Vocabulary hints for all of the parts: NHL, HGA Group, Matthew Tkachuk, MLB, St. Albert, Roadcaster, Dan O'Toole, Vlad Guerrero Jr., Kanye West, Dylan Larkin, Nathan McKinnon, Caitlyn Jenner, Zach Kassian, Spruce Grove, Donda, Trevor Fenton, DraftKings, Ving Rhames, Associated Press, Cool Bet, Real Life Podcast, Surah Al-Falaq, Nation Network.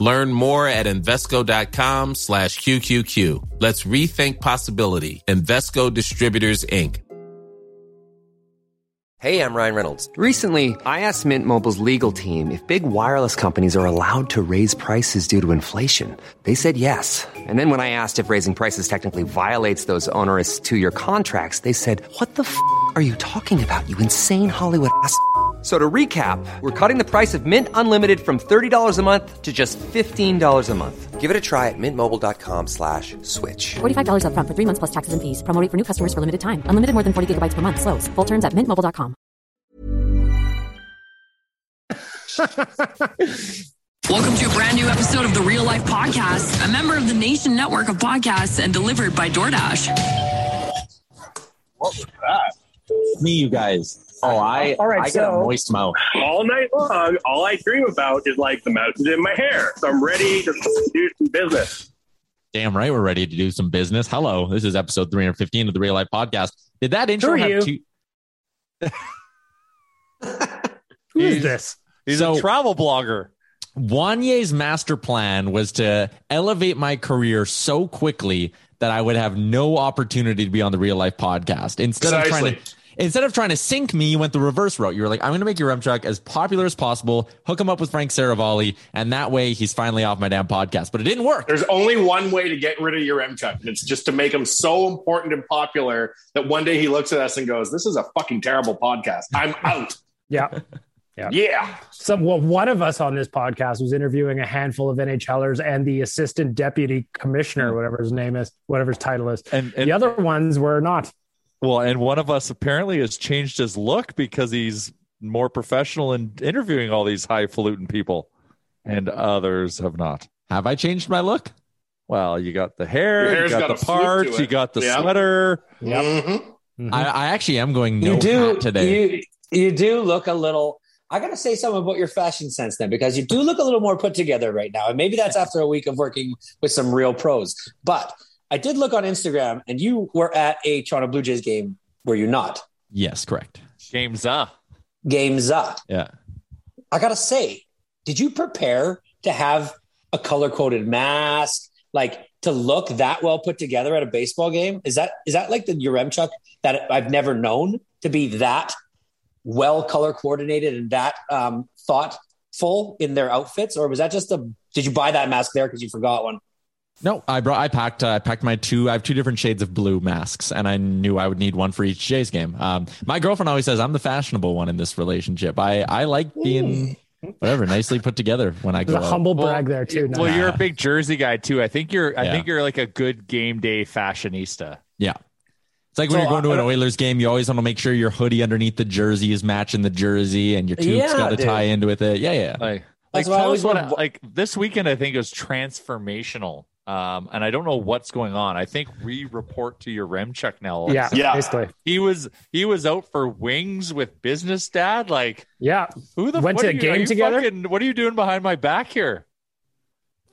Learn more at Invesco.com/QQQ. Let's rethink possibility. Invesco Distributors, Inc. Hey, I'm Ryan Reynolds. Recently, I asked Mint Mobile's legal team if big wireless companies are allowed to raise prices due to inflation. They said yes. And then when I asked if raising prices technically violates those onerous two-year contracts, they said, "What the f*** are you talking about, you insane Hollywood ass!" So to recap, we're cutting the price of Mint Unlimited from $30 a month to just $15 a month. Give it a try at mintmobile.com/switch. $45 up front for 3 months plus taxes and fees. Promo rate for new customers for limited time. Unlimited more than 40 gigabytes per month. Slows full terms at mintmobile.com. Welcome to a brand new episode of the Real Life Podcast, a member of the Nation Network of podcasts and delivered by DoorDash. What was that? Me, you guys. Oh, I got a moist mouth. All night long, all I dream about is like the mountains in my hair. So I'm ready to do some business. Damn right we're ready to do some business. Hello, this is episode 315 of the Real Life Podcast. Did that intro have two... Who is this? He's a travel blogger. Wanye's master plan was to elevate my career so quickly that I would have no opportunity to be on the Real Life Podcast. Instead of trying to sink me, you went the reverse route. You were like, I'm going to make your Remtruck as popular as possible, hook him up with Frank Seravalli, and that way he's finally off my damn podcast. But it didn't work. There's only one way to get rid of your Remtruck, and it's just to make him so important and popular that one day he looks at us and goes, this is a fucking terrible podcast. I'm out. Yeah. Well, one of us on this podcast was interviewing a handful of NHLers and the assistant deputy commissioner, whatever his name is, whatever his title is. And the other ones were not. Well, and one of us apparently has changed his look because he's more professional in interviewing all these highfalutin people, and others have not. Have I changed my look? Well, you got the hair, you got the parts, you got the sweater. Yep. Mm-hmm. I actually am going no hat today. You do look a little... I got to say something about your fashion sense then, because you do look a little more put together right now. And maybe that's after a week of working with some real pros. But I did look on Instagram, and you were at a Toronto Blue Jays game, were you not? Yes, correct. Games up. Yeah. I got to say, did you prepare to have a color-coded mask, like to look that well put together at a baseball game? Is that like the Remchuk that I've never known to be that well color coordinated and that thoughtful in their outfits? Or was that just did you buy that mask there because you forgot one? No, I packed my two. I have two different shades of blue masks, and I knew I would need one for each Jays game. My girlfriend always says I'm the fashionable one in this relationship. I like being whatever nicely put together when I go. There's a humble brag there too. Well, you're a big jersey guy too. I think you're like a good game day fashionista. Yeah. It's like when you're going to an Oilers game, you always want to make sure your hoodie underneath the jersey is matching the jersey, and your tube's got to tie in with it. Yeah. Like this weekend, I think it was transformational. And I don't know what's going on. I think we report to your Remchuk now. Yeah. Basically. He was out for wings with business dad. Like, yeah. Who the went to a game together? What are you doing behind my back here?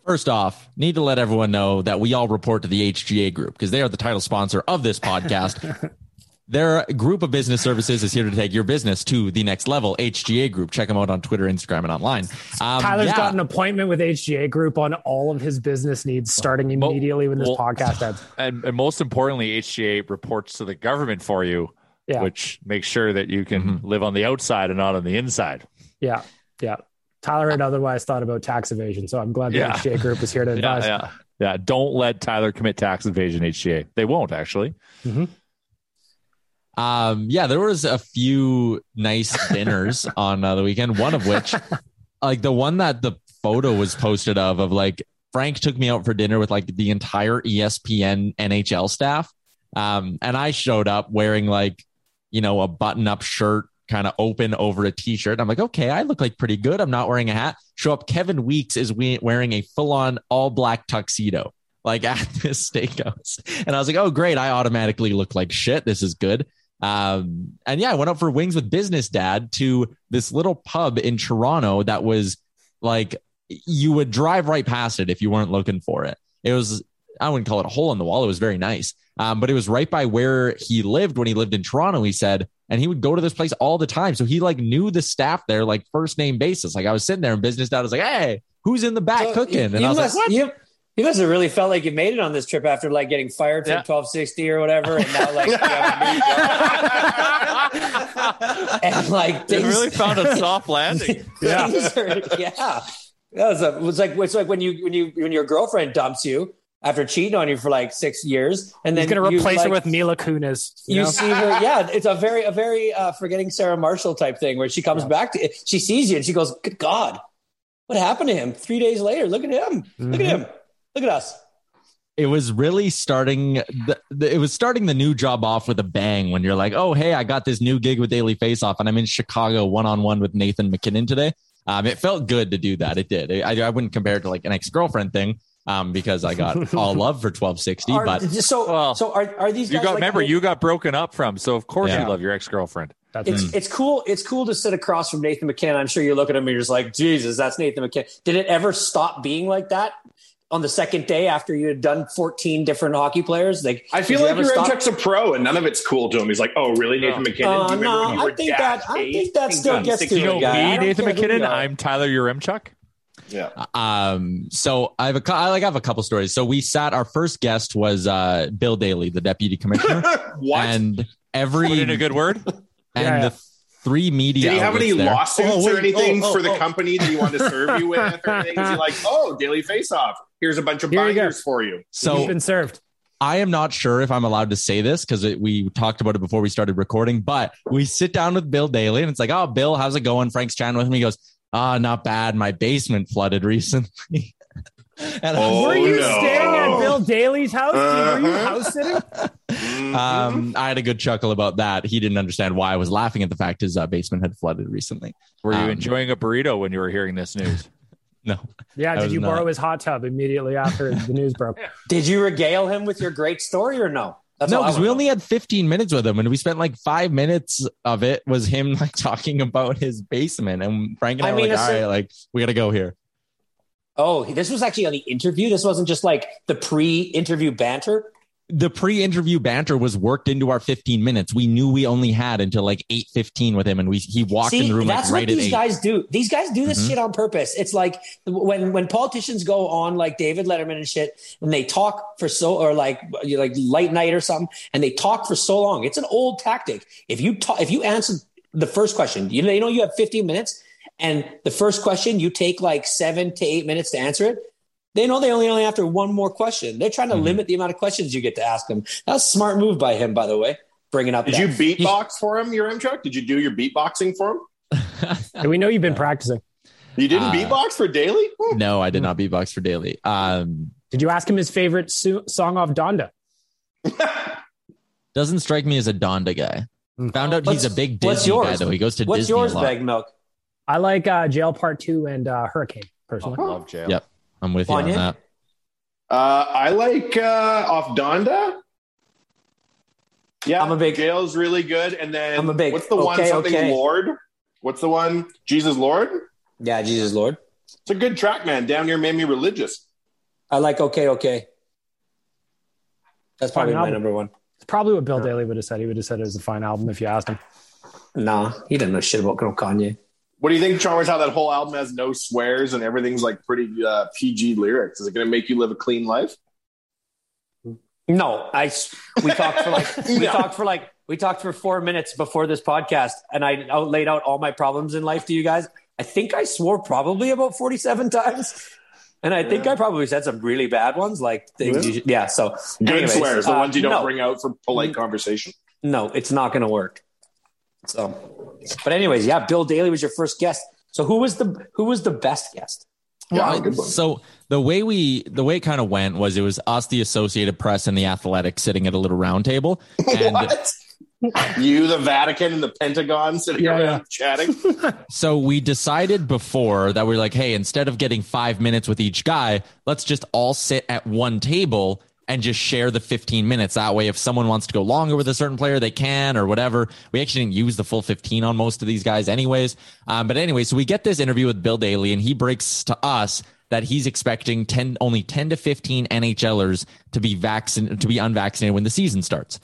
First off, need to let everyone know that we all report to the HGA group because they are the title sponsor of this podcast. Their group of business services is here to take your business to the next level. HGA Group. Check them out on Twitter, Instagram, and online. Tyler's got an appointment with HGA Group on all of his business needs starting immediately when this podcast ends. And most importantly, HGA reports to the government for you, which makes sure that you can live on the outside and not on the inside. Yeah, yeah. Tyler had otherwise thought about tax evasion, so I'm glad the HGA Group is here to advise. Yeah, don't let Tyler commit tax evasion, HGA. They won't, actually. Mm-hmm. There was a few nice dinners on the weekend, one of which, like the one that the photo was posted of like, Frank took me out for dinner with like the entire ESPN NHL staff. And I showed up wearing like, a button up shirt, kind of open over a t-shirt. I'm like, okay, I look like pretty good. I'm not wearing a hat. Show up. Kevin Weekes is wearing a full on all black tuxedo, like at this steakhouse. And I was like, oh, great. I automatically look like shit. This is good. I went out for wings with Business Dad to this little pub in Toronto that was like, you would drive right past it if you weren't looking for it. It was, I wouldn't call it a hole in the wall. It was very nice. But it was right by where he lived when he lived in Toronto, he said, and he would go to this place all the time. So he like knew the staff there, like first name basis. Like I was sitting there and Business Dad was like, hey, who's in the back cooking? And I was like, what? You must have really felt like you made it on this trip after like getting fired from 1260 or whatever. And now like, and like they really found a soft landing. That was it's like when your girlfriend dumps you after cheating on you for like 6 years, and then going to replace her with Mila Kunis. You see her. Yeah. It's a very forgetting Sarah Marshall type thing where she comes back to it. She sees you and she goes, good God, what happened to him? 3 days later. Look at him. Mm-hmm. Look at him. Look at us. It was really starting. It was starting the new job off with a bang when you're like, oh, hey, I got this new gig with Daily Face-Off and I'm in Chicago one-on-one with Nathan McKinnon today. It felt good to do that. It did. I wouldn't compare it to like an ex-girlfriend thing because I got all love for 1260. Are these guys? Remember, you got broken up from. So, of course, you love your ex-girlfriend. It's cool. It's cool to sit across from Nathan McKinnon. I'm sure you look at him and you're just like, Jesus, that's Nathan McKinnon. Did it ever stop being like that on the second day after you had done 14 different hockey players? Like, I feel like Ramchuk's a pro and none of it's cool to him. He's like, oh, really, Nathan McKinnon? I think that still gets to you guys. Nathan McKinnon, I'm Tyler Yaremchuk. Yeah. So I have a couple stories. So we sat. Our first guest was Bill Daly, the deputy commissioner. What? And put in a good word. And the three media. Did he have any lawsuits or anything for the company that he wanted to serve you with? Or anything? Is he like, oh, Daily Face-Off. Here's a bunch of binders for you. So you've been served. I am not sure if I'm allowed to say this because we talked about it before we started recording, but we sit down with Bill Daly and it's like, oh, Bill, how's it going? Frank's chatting with him. He goes, not bad. My basement flooded recently. And were you staying at Bill Daly's house? Were you house sitting? I had a good chuckle about that. He didn't understand why I was laughing at the fact his basement had flooded recently. Were you enjoying a burrito when you were hearing this news? No. Yeah. Did you borrow his hot tub immediately after the news broke? Did you regale him with your great story or no? No, because we only had 15 minutes with him, and we spent like 5 minutes of it was him like talking about his basement. And Frank and I were like, all right, like we got to go here. Oh, this was actually on the interview. This wasn't just like the pre-interview banter. The pre-interview banter was worked into our 15 minutes. We knew we only had until like 8:15 with him, and he walked in the room. That's like, right what these guys do. These guys do this shit on purpose. It's like when politicians go on like David Letterman and shit, and they talk for like Late Night or something, and they talk for so long. It's an old tactic. If you answer the first question, you know you have 15 minutes. And the first question, you take like 7 to 8 minutes to answer it. They know they only have to one more question. They're trying to limit the amount of questions you get to ask them. That's a smart move by him, by the way, bringing up. Did you beatbox for him, your Yaremchuk? Did you do your beatboxing for him? We know you've been practicing. You didn't beatbox for Daly? No, I did not beatbox for Daly. Did you ask him his favorite song off Donda? Doesn't strike me as a Donda guy. Found out he's a big Disney guy, though. He goes to Disney a lot. What's yours, Bag Milk? I like Jail Part 2 and Hurricane, personally. I love Jail. Yep, I'm with you on that. I like off Donda. Yeah, I'm a big Jail's really good. And then what's the one? Something Lord. What's the one? Jesus Lord? Yeah, Jesus Lord. It's a good track, man. Down Here made me religious. I like Okay. That's probably my number one. It's probably what Bill Daly would have said. He would have said it was a fine album if you asked him. Nah, he didn't know shit about Kanye. What do you think, Chalmers, how that whole album has no swears and everything's like pretty PG lyrics? Is it going to make you live a clean life? No, we talked for 4 minutes before this podcast, and I laid out all my problems in life to you guys. I think I swore probably about 47 times, and I think I probably said some really bad ones, like things. Really? So good swears, the ones you don't bring out for polite conversation. No, it's not going to work. So, but anyways, Bill Daly was your first guest. So who was the best guest? Yeah, well, so the way it kind of went was it was us, the Associated Press, and the Athletic sitting at a little round table. And what? You, the Vatican, and the Pentagon sitting around chatting. So we decided before that we were like, hey, instead of getting 5 minutes with each guy, let's just all sit at one table and just share the 15 minutes. That way, if someone wants to go longer with a certain player, they can or whatever. We actually didn't use the full 15 on most of these guys anyways. But anyway, so we get this interview with Bill Daly, and he breaks to us that he's expecting only 10 to 15 NHLers to be unvaccinated when the season starts.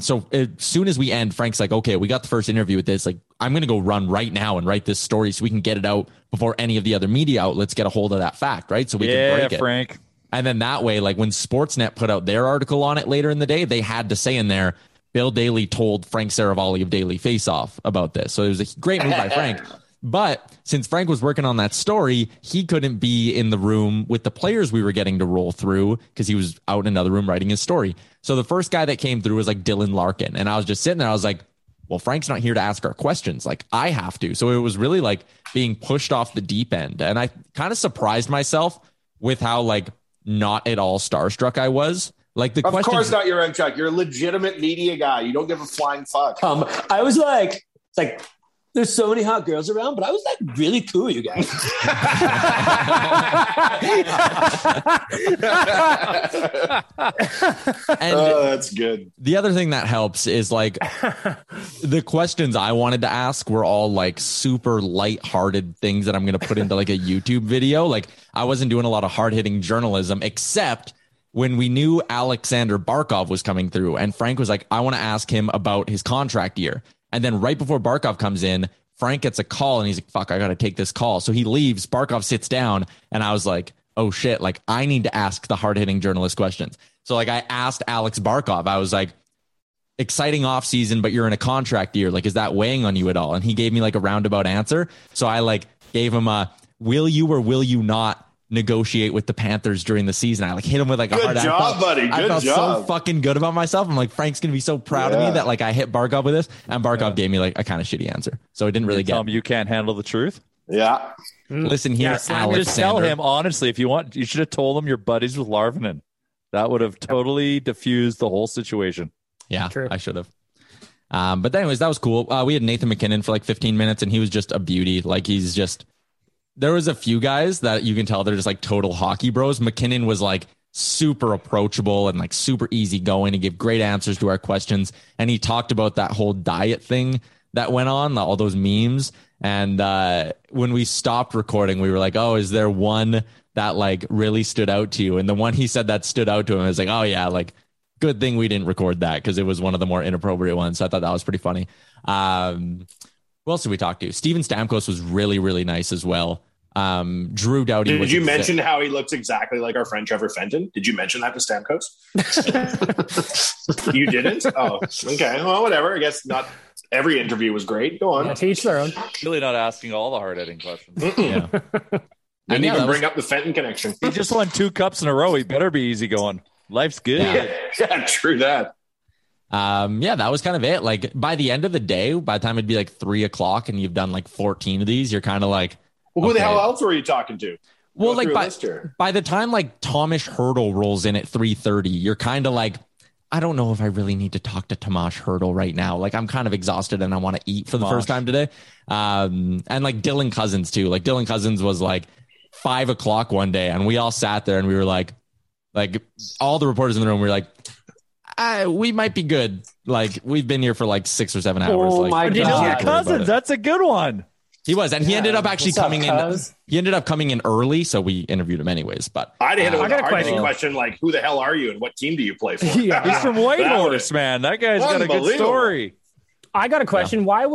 So as soon as we end, Frank's like, okay, we got the first interview with this. Like, I'm going to go run right now and write this story so we can get it out before any of the other media outlets get a hold of that fact, right? So we can break it. Frank. And then that way, like when Sportsnet put out their article on it later in the day, they had to say in there, Bill Daly told Frank Seravalli of Daily Face-Off about this. So it was a great move by Frank. But since Frank was working on that story, he couldn't be in the room with the players we were getting to roll through because he was out in another room writing his story. So the first guy that came through was like Dylan Larkin. And I was just sitting there. I was like, well, Frank's not here to ask our questions. Like I have to. So it was really like being pushed off the deep end. And I kind of surprised myself with how like, not at all starstruck I was. Like the question. Of course not, your own Chuck. You're a legitimate media guy. You don't give a flying fuck. I was like, it's like there's so many hot girls around, but I was like really cool, you guys. Oh, that's good. The other thing that helps is like the questions I wanted to ask were all like super lighthearted things that I'm going to put into like a YouTube video. Like I wasn't doing a lot of hard-hitting journalism, except when we knew Alexander Barkov was coming through and Frank was like, I want to ask him about his contract year. And then right before Barkov comes in, Frank gets a call and he's like, fuck, I got to take this call. So he leaves. Barkov sits down and I was like, oh, shit, like I need to ask the hard hitting journalist questions. So like I asked Alex Barkov, I was like, exciting offseason, but you're in a contract year. Like, is that weighing on you at all? And he gave me like a roundabout answer. So I like gave him a will you or will you not negotiate with the Panthers during the season. I like hit him with like a hard job, buddy. Good job. I felt so fucking good about myself. I'm like, Frank's gonna be so proud of me that like I hit Barkov with this, and Barkov gave me like a kind of shitty answer, so I didn't really get. You can't handle the truth. Yeah. Listen here, Alex. Just tell him honestly if you want. You should have told him you're buddies with Larvinen. That would have totally diffused the whole situation. Yeah, true. I should have. But anyways, that was cool. We had Nathan McKinnon for like 15 minutes, and he was just a beauty. Like he's just. There was a few guys that you can tell they're just like total hockey bros. McKinnon was like super approachable and like super easygoing to give great answers to our questions. And he talked about that whole diet thing that went on, all those memes. And when we stopped recording, we were like, oh, is there one that like really stood out to you? And the one he said that stood out to him, I was like, oh, yeah, like good thing we didn't record that because it was one of the more inappropriate ones. So I thought that was pretty funny. Who else did we talk to? Steven Stamkos was really, really nice as well. Drew Doughty. Did you mention how he looks exactly like our friend Trevor Fenton? Did you mention that to Stamkos? You didn't? Oh, okay. Well, whatever. I guess not every interview was great. Go on. Yeah, to each their own. Really not asking all the hard-hitting questions. Yeah. Didn't even bring up the Fenton connection. He just won 2 cups in a row. He better be easy going. Life's good. Yeah, true that. That was kind of it. Like by the end of the day, by the time it'd be like 3:00 and you've done like 14 of these, you're kind of like, well, who the hell else were you talking to? Well, like by the time like Tomáš Hertl rolls in at 3:30, you're kind of like, I don't know if I really need to talk to Tomáš Hertl right now. Like I'm kind of exhausted and I want to eat for the first time today. And like Dylan Cousins too, like Dylan Cousins was like 5:00 one day and we all sat there and we were like all the reporters in the room, we were like, we might be good. Like we've been here for like 6 or 7 hours. Oh my God. Dylan Cousins, that's a good one. He was, and he ended up actually coming in. He ended up coming in early, so we interviewed him anyways. But I got a question like, "Who the hell are you, and what team do you play for?" Yeah, he's from Whitehorse, man. That guy's got a good story. I got a question. Yeah.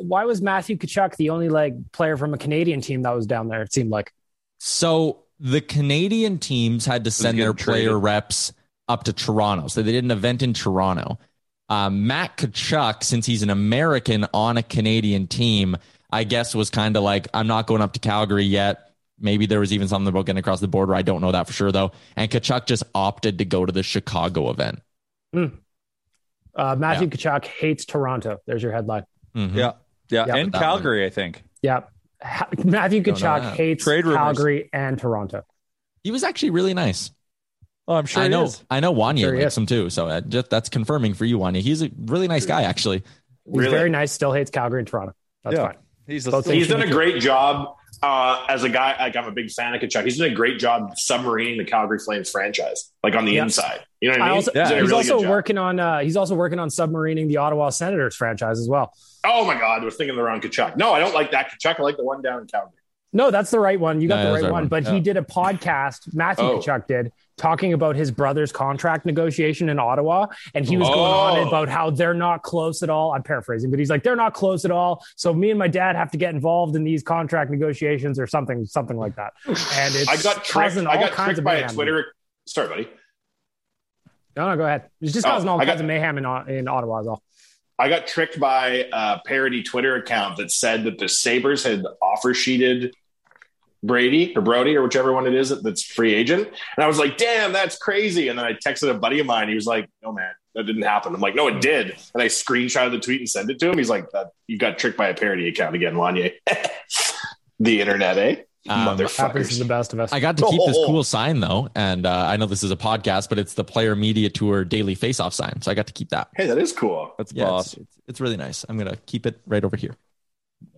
Why was Matthew Tkachuk the only player from a Canadian team that was down there? It seemed like. So the Canadian teams had to send their player reps up to Toronto, so they did an event in Toronto. Matt Tkachuk, since he's an American on a Canadian team, I guess was kind of like, I'm not going up to Calgary yet. Maybe there was even something about getting across the border. I don't know that for sure, though. And Tkachuk just opted to go to the Chicago event. Mm. Matthew Tkachuk hates Toronto. There's your headline. Mm-hmm. Yeah. And Calgary, I think. Yeah. Matthew Tkachuk hates Calgary and Toronto. He was actually really nice. Oh, I'm sure I know Wanya likes him too. So that's confirming for you, Wanya. He's a really nice guy, actually. Really? He's very nice. Still hates Calgary and Toronto. That's fine. He's done a great job as a guy. Like, I'm a big fan of Tkachuk. He's done a great job submarining the Calgary Flames franchise, like on the inside. You know what I mean? He's also working on submarining the Ottawa Senators franchise as well. Oh my God, I was thinking the wrong Tkachuk. No, I don't like that Tkachuk. I like the one down in Calgary. No, that's the right one. You got the right one. But he did a podcast. Matthew Tkachuk did, talking about his brother's contract negotiation in Ottawa. And he was going on about how they're not close at all. I'm paraphrasing, but he's like, they're not close at all. So me and my dad have to get involved in these contract negotitions or something like that. And it's I got tricked by a Twitter. Sorry, buddy. No, go ahead. It's just causing all kinds of mayhem in Ottawa is all. I got tricked by a parody Twitter account that said that the Sabres had offer sheeted Brady or Brody or whichever one it is that's free agent. And I was like, damn, that's crazy. And then I texted a buddy of mine. He was like, no, man, that didn't happen. I'm like, no, it did. And I screenshotted the tweet and sent it to him. He's like, you got tricked by a parody account again, Wanye. The internet, eh? Motherfuckers. The best of us. I got to keep this cool sign, though. And I know this is a podcast, but it's the Player Media Tour Daily Face-Off sign. So I got to keep that. Hey, that is cool. That's awesome. It's really nice. I'm going to keep it right over here.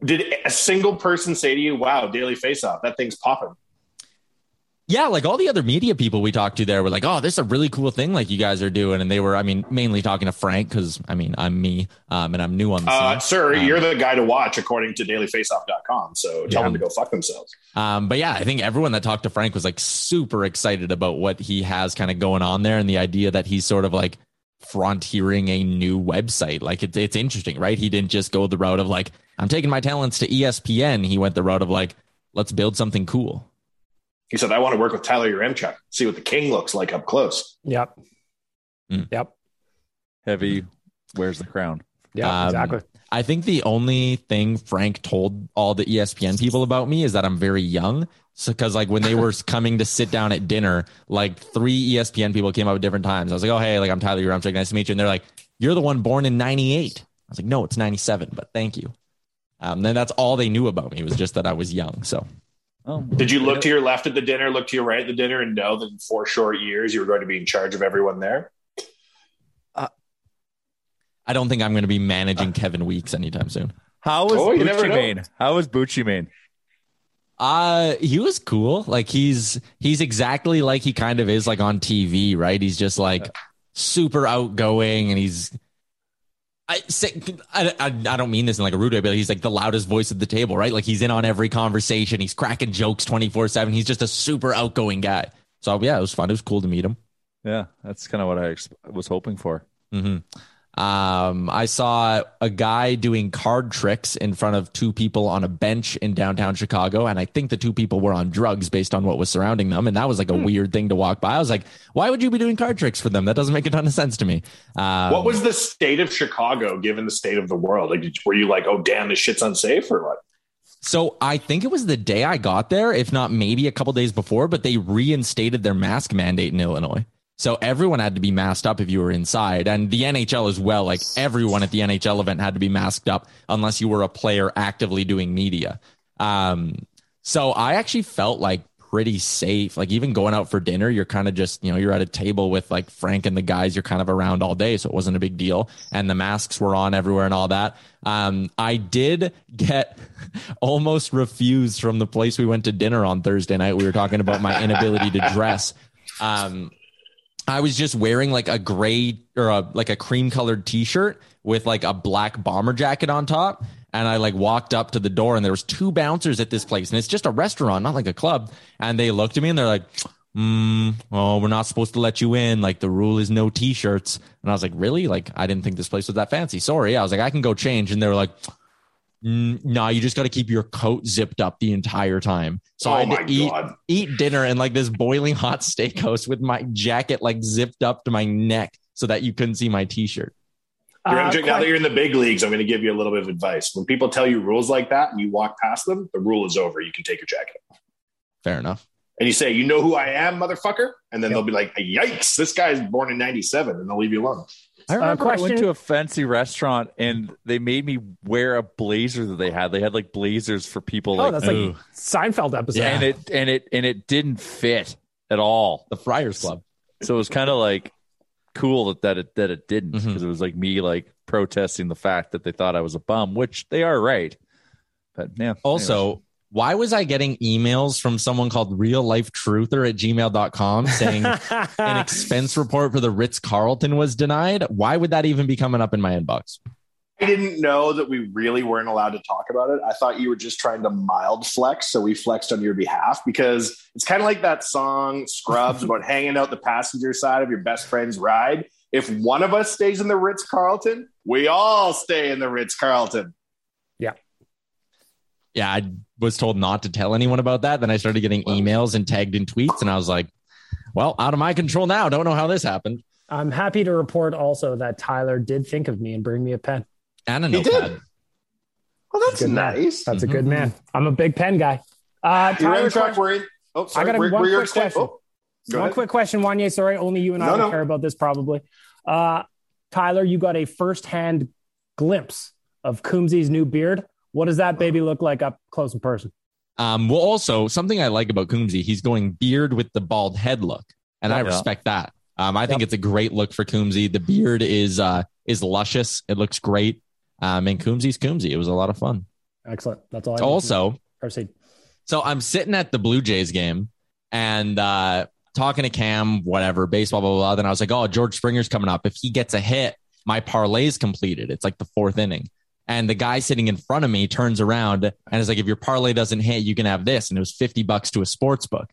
Did a single person say to you, wow, Daily Face-Off, that thing's popping? Yeah, like all the other media people we talked to there were like, oh, this is a really cool thing like you guys are doing. And they were, mainly talking to Frank because, I'm me and I'm new on the scene. Sir, you're the guy to watch according to dailyfaceoff.com. So tell them to go fuck themselves. But yeah, I think everyone that talked to Frank was like super excited about what he has kind of going on there and the idea that he's sort of like frontiering a new website. Like it's interesting, right? He didn't just go the route of like, I'm taking my talents to ESPN. He went the route of like, let's build something cool. He said, I want to work with Tyler Yaremchuk, see what the king looks like up close. Yep. Mm. Yep. Heavy wears the crown. Yeah, exactly. I think the only thing Frank told all the ESPN people about me is that I'm very young. So, because when they were coming to sit down at dinner, three ESPN people came up at different times. I was like, oh, hey, I'm Tyler Yaremchuk. Nice to meet you. And they're like, you're the one born in 98. I was like, no, it's 97, but thank you. Then that's all they knew about me was just that I was young. So. Oh, did you look to your left at the dinner, look to your right at the dinner, and know that in 4 short years you were going to be in charge of everyone there? I don't think I'm going to be managing Kevin Weekes anytime soon. How was Bucci Mane? How was Bucci Mane? He was cool. He's exactly like he kind of is on TV, right? He's just super outgoing, and he's. I don't mean this in a rude way, but he's the loudest voice at the table, right? He's in on every conversation. He's cracking jokes 24/7. He's just a super outgoing guy. So yeah, it was fun. It was cool to meet him. Yeah, that's kind of what I was hoping for. Mm-hmm. I saw a guy doing card tricks in front of 2 people on a bench in downtown Chicago. And I think the 2 people were on drugs based on what was surrounding them. And that was a weird thing to walk by. I was like, why would you be doing card tricks for them? That doesn't make a ton of sense to me. What was the state of Chicago given the state of the world? Were you oh, damn, this shit's unsafe or what? So I think it was the day I got there, if not maybe a couple days before, but they reinstated their mask mandate in Illinois. So everyone had to be masked up if you were inside, and the NHL as well. Everyone at the NHL event had to be masked up unless you were a player actively doing media. So I actually felt pretty safe. Even going out for dinner, you're kind of just, you're at a table with Frank and the guys you're kind of around all day. So it wasn't a big deal. And the masks were on everywhere and all that. I did get almost refused from the place we went to dinner on Thursday night. We were talking about my inability to dress. I was just wearing a gray or a cream colored T-shirt with a black bomber jacket on top. And I like walked up to the door and there was two bouncers at this place. And it's just a restaurant, not like a club. And they looked at me and they're like, oh, we're not supposed to let you in. Like the rule is no t-shirts. And I was like, really? Like, I didn't think this place was that fancy. Sorry. I was like, I can go change. And they were like, no, you just got to keep your coat zipped up the entire time. So I had to eat dinner in like this boiling hot steakhouse with my jacket like zipped up to my neck so that you couldn't see my t-shirt. Now that you're in the big leagues, I'm going to give you a little bit of advice. When people tell you rules like that and you walk past them, the rule is over. You can take your jacket off. Fair enough. And you say, you know who I am, motherfucker? And then they'll be like, yikes, this guy's born in 97, and they'll leave you alone. I remember I went to a fancy restaurant and they made me wear a blazer that they had. They had like blazers for people. Oh, that's like Seinfeld episode. Yeah. And it didn't fit at all. The Friars Club. So it was kind of like cool that it didn't, because it was like me like protesting the fact that they thought I was a bum, which they are right. But yeah. Also, anyways. Why was I getting emails from someone called reallifetruther@gmail.com saying an expense report for the Ritz-Carlton was denied? Why would that even be coming up in my inbox? I didn't know that we really weren't allowed to talk about it. I thought you were just trying to mild flex, so we flexed on your behalf, because it's kind of like that song Scrubs about hanging out the passenger side of your best friend's ride. If one of us stays in the Ritz-Carlton, we all stay in the Ritz-Carlton. Yeah, I was told not to tell anyone about that. Then I started getting emails and tagged in tweets. And I was like, well, out of my control now. Don't know how this happened. I'm happy to report also that Tyler did think of me and bring me a pen. And a notepad. Well, that's nice. That's a good man. I'm a big pen guy. Tyler, I got one quick question. Oh, one quick question, Wanye. Sorry, only you and I don't care about this probably. Tyler, you got a firsthand glimpse of Coombsy's new beard. What does that baby look like up close in person? Well, also, something I like about Coombsy, he's going beard with the bald head look. And I respect that. I think it's a great look for Coombsy. The beard is luscious. It looks great. And Coombsy's Coombsy. It was a lot of fun. Excellent. That's all I also, proceed. So I'm sitting at the Blue Jays game and talking to Cam, whatever, baseball, blah, blah, blah. Then I was like, oh, George Springer's coming up. If he gets a hit, my parlay's completed. It's like the fourth inning. And the guy sitting in front of me turns around and is like, if your parlay doesn't hit, you can have this. And it was $50 to a sports book.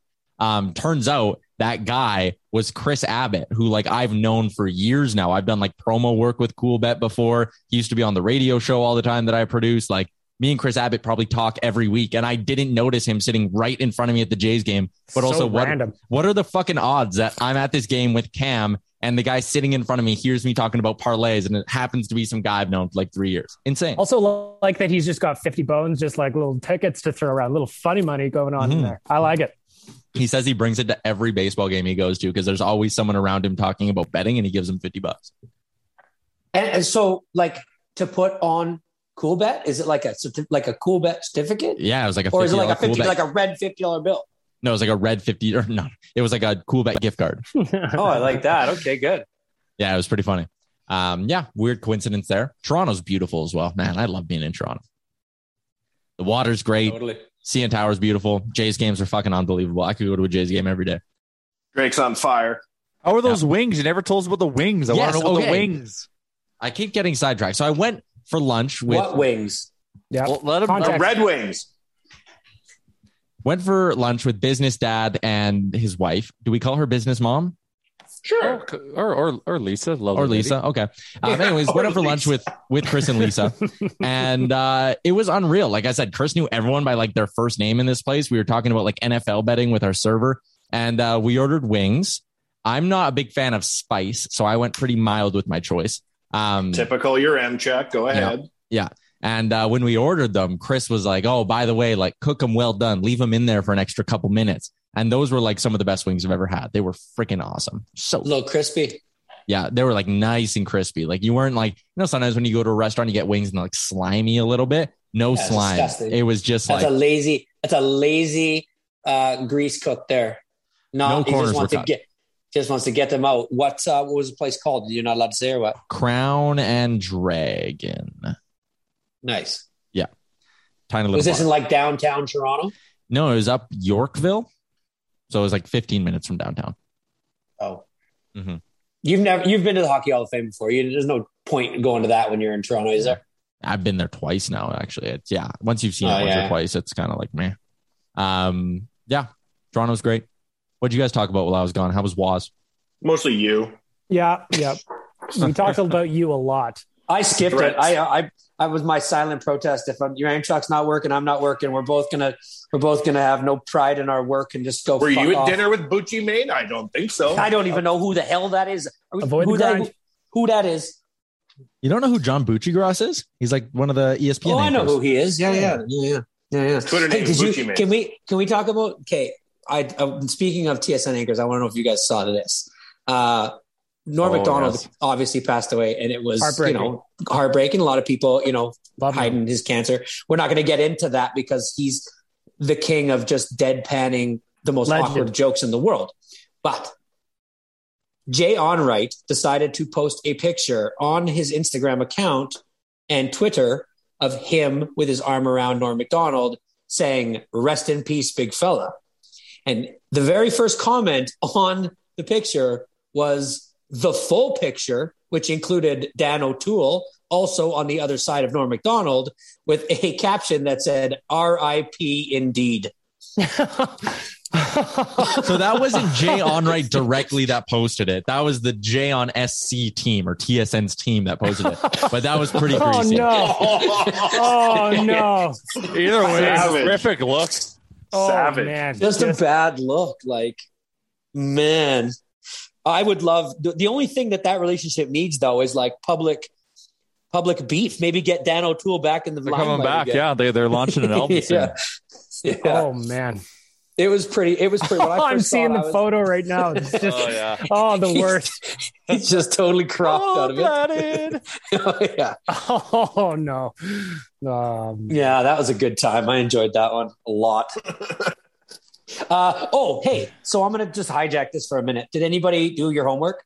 Turns out that guy was Chris Abbott, who like I've known for years now. I've done like promo work with Cool Bet before. He used to be on the radio show all the time that I produced. Like me and Chris Abbott probably talk every week. And I didn't notice him sitting right in front of me at the Jays game. But so also what are the fucking odds that I'm at this game with Cam and the guy sitting in front of me hears me talking about parlays, and it happens to be some guy I've known for like 3 years. Insane. Also like that he's just got 50 bones, just like little tickets to throw around, little funny money going on in there. I like it. He says he brings it to every baseball game he goes to because there's always someone around him talking about betting, and he gives them $50. And so like to put on Cool Bet, is it like a Cool Bet certificate? Yeah, it was like a $50. Or is it like a $50, like a red $50 bill? No, it was like a red 50 or no. It was like a Cool Bet gift card. Oh, I like that. Okay, good. Yeah, it was pretty funny. Yeah, weird coincidence there. Toronto's beautiful as well. Man, I love being in Toronto. The water's great. Totally. CN Tower's beautiful. Jays games are fucking unbelievable. I could go to a Jays game every day. Drake's on fire. How are those wings? You never told us about the wings. I want to know about the wings. I keep getting sidetracked. So I went for lunch with... What wings? Yeah, well, Red Wings. Went for lunch with business dad and his wife. Do we call her business mom? Sure. Or Lisa. Lovely or Lisa. Lady. Okay. Anyways, went up for lunch with Chris and Lisa. And it was unreal. Like I said, Chris knew everyone by like their first name in this place. We were talking about like NFL betting with our server. And we ordered wings. I'm not a big fan of spice, so I went pretty mild with my choice. Typical your M-check. Go ahead. Yeah. And when we ordered them, Chris was like, oh, by the way, like cook them well done. Leave them in there for an extra couple minutes. And those were like some of the best wings I've ever had. They were freaking awesome. So a little crispy. Yeah, they were like nice and crispy. Like you weren't like, you know, sometimes when you go to a restaurant, you get wings and they're like slimy a little bit. No slime. Disgusting. It was just that's a lazy grease cook there. No corners were cut. Just wants to get them out. What was the place called? You're not allowed to say or what? Crown and Dragon. Nice. Yeah. Tiny little. Was this in like downtown Toronto? No, it was up Yorkville. So it was like 15 minutes from downtown. Oh. Mm-hmm. You've been to the Hockey Hall of Fame before. There's no point in going to that when you're in Toronto, is there? I've been there twice now, actually. Once you've seen it once or twice, it's kind of like meh. Yeah, Toronto's great. What'd you guys talk about while I was gone? How was Waz? Mostly you. Yeah. We talked about you a lot. I skipped Threats. It. I was my silent protest. If your Amtrak's not working, I'm not working. We're both gonna have no pride in our work and just go. Were fuck you at off. Dinner with Bucci Maine? I don't think so. I don't even know who the hell that is. Who that is? You don't know who John Buccigrass is? He's like one of the ESPN. Oh, I know who he is. Yeah. Twitter name is Bucci Maine. Can we talk about? Okay, speaking of TSN anchors, I want to know if you guys saw this. Norm Macdonald obviously passed away, and it was heartbreaking. A lot of people, hiding his cancer. We're not going to get into that because he's the king of just deadpanning the most awkward jokes in the world. But Jay Onright decided to post a picture on his Instagram account and Twitter of him with his arm around Norm Macdonald saying, "Rest in peace, big fella." And the very first comment on the picture was the full picture, which included Dan O'Toole, also on the other side of Norm Macdonald, with a caption that said, "R.I.P. indeed." So that wasn't Jay Onright directly that posted it. That was the Jay on SC team or TSN's team that posted it. But that was pretty greasy. Oh, no. Either way, horrific looks. Savage. Man. Just a bad look. Like, man. I would love the only thing that relationship needs, though, is like public beef. Maybe get Dan O'Toole back in the limelight. They're coming back. Again. Yeah, they're launching an album. Yeah. Oh man, it was pretty. When I'm seeing the photo right now. It's just, the worst. He's just totally cropped out of it. Oh no. Yeah, that was a good time. I enjoyed that one a lot. So I'm going to just hijack this for a minute. Did anybody do your homework?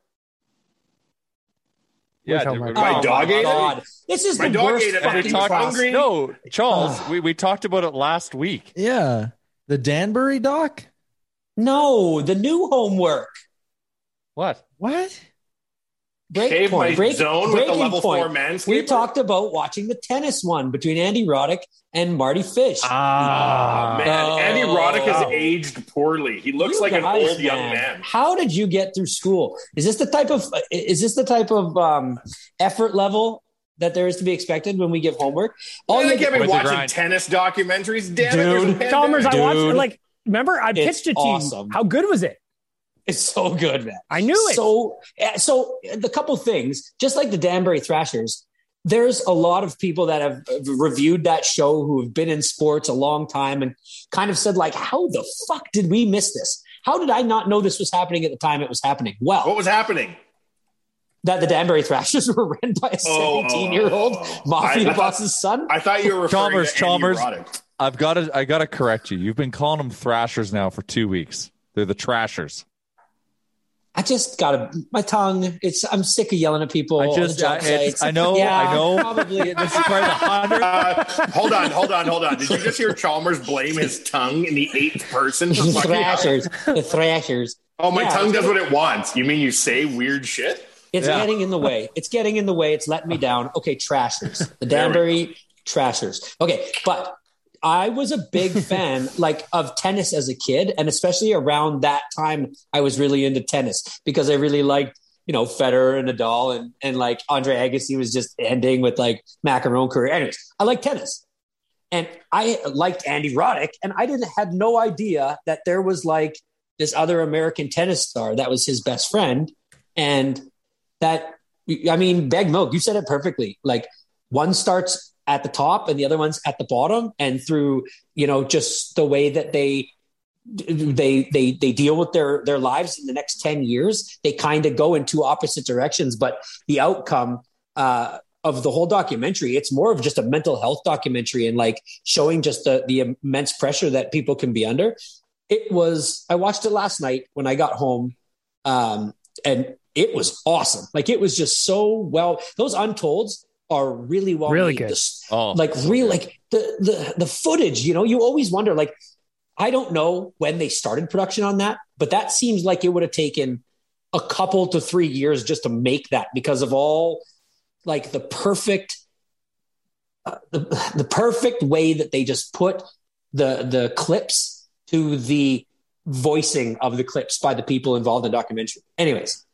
Yeah, homework? My dog ate it. This is my the dog worst ate it. We talked hungry. No, Charles, we talked about it last week. Yeah, the Danbury doc. No, the new homework. What? Breaking point. We talked about watching the tennis one between Andy Roddick and Marty Fish. Andy Roddick has aged poorly. He looks like an old young man. How did you get through school? Is this the type of effort level that there is to be expected when we give homework? I've been watching tennis documentaries, dude. Chalmers, I watched. Like, remember, I pitched it to you. How good was it? It's so good, man. I knew it. So the couple things, just like the Danbury Trashers, there's a lot of people that have reviewed that show who have been in sports a long time and kind of said, like, how the fuck did we miss this? How did I not know this was happening at the time it was happening? Well, what was happening? That the Danbury Thrashers were ran by a 17-year-old mafia boss's son. I thought you were referring to Chalmers. I gotta correct you. You've been calling them Thrashers now for 2 weeks. They're the Trashers. I just got my tongue. I'm sick of yelling at people. I know. Probably this is probably 100. Hold on. Did you just hear Chalmers blame his tongue in the eighth person? The Thrashers. Oh, my tongue does what it wants. You mean you say weird shit? It's getting in the way. It's letting me down. Okay, Trashers. The Danbury Trashers. Okay, but I was a big fan of tennis as a kid, and especially around that time I was really into tennis because I really liked, Federer and Nadal and like Andre Agassi was just ending with like macaron career. Anyways, I like tennis and I liked Andy Roddick, and I had no idea that there was like this other American tennis star that was his best friend. And that, I mean, Beg Milk, you said it perfectly. Like, one starts at the top and the other one's at the bottom, and through, just the way that they deal with their lives in the next 10 years, they kind of go in two opposite directions, but the outcome, of the whole documentary, it's more of just a mental health documentary and like showing just the immense pressure that people can be under. I watched it last night when I got home. And it was awesome. Like, it was just so well, those Untolds are really well, really good. The footage, you always wonder, like, I don't know when they started production on that, but that seems like it would have taken a couple to 3 years just to make that because of all like the perfect the perfect way that they just put the clips to the voicing of the clips by the people involved in the documentary. Anyways,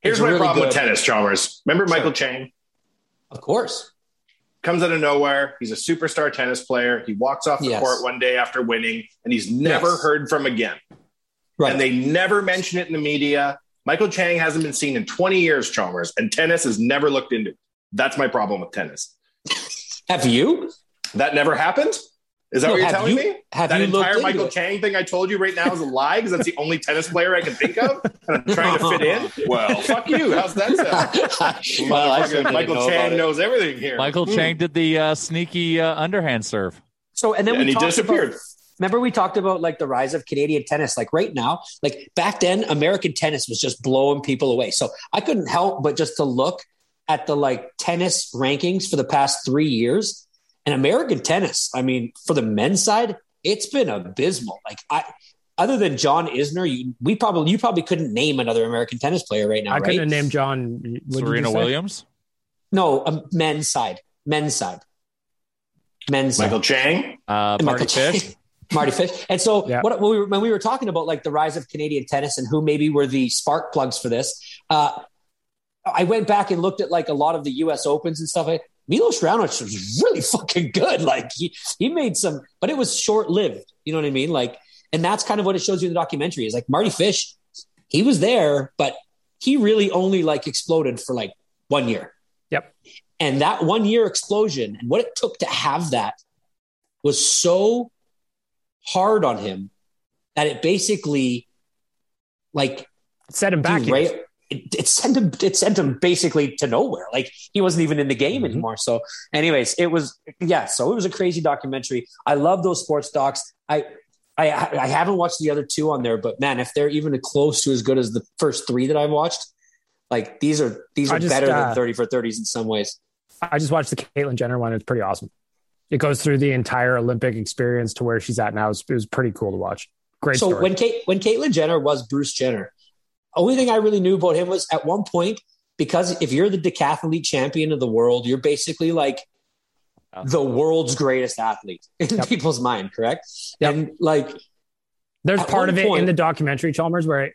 here's my really problem with tennis, Chalmers. Remember Michael Chang? Of course. Comes out of nowhere. He's a superstar tennis player. He walks off the court one day after winning, and he's never heard from again. Right. And they never mention it in the media. Michael Chang hasn't been seen in 20 years, Chalmers, and tennis has never looked into. That's my problem with tennis. Have you? That never happened? Is that what you're telling me? That entire Michael Chang thing I told you right now is a lie because that's the only tennis player I can think of and I'm trying to fit in? Well, fuck you. How's that sound? Michael Chang knows everything here. Michael Chang did the sneaky underhand serve. So, and then we talked disappeared. Remember we talked about like the rise of Canadian tennis, like right now, like back then American tennis was just blowing people away. So I couldn't help but just to look at the like tennis rankings for the past 3 years and American tennis. I mean, for the men's side, it's been abysmal. Like other than John Isner, you probably couldn't name another American tennis player right now. I couldn't name John. Serena Williams. No, men's side. Michael Chang, Marty Fish. Marty Fish. And so when we were talking about like the rise of Canadian tennis and who maybe were the spark plugs for this, I went back and looked at like a lot of the US Opens and stuff. Milos Raonic was really fucking good. Like he made some, but it was short lived. You know what I mean? Like, and that's kind of what it shows you in the documentary is like Marty Fish, he was there, but he really only like exploded for like 1 year. Yep. And that 1 year explosion and what it took to have that was so hard on him that it basically like set him back. It sent him basically to nowhere. Like he wasn't even in the game anymore. So anyways, it was a crazy documentary. I love those sports docs. I haven't watched the other two on there, but man, if they're even close to as good as the first three that I've watched, like these are better than 30 for 30s in some ways. I just watched the Caitlyn Jenner one. It's pretty awesome. It goes through the entire Olympic experience to where she's at now. It was pretty cool to watch. Great story. So when Caitlyn Jenner was Bruce Jenner, only thing I really knew about him was at one point, because if you're the decathlete champion of the world, you're basically like the world's greatest athlete in people's mind, correct? Yep. And like, there's part of it in the documentary, Chalmers, where it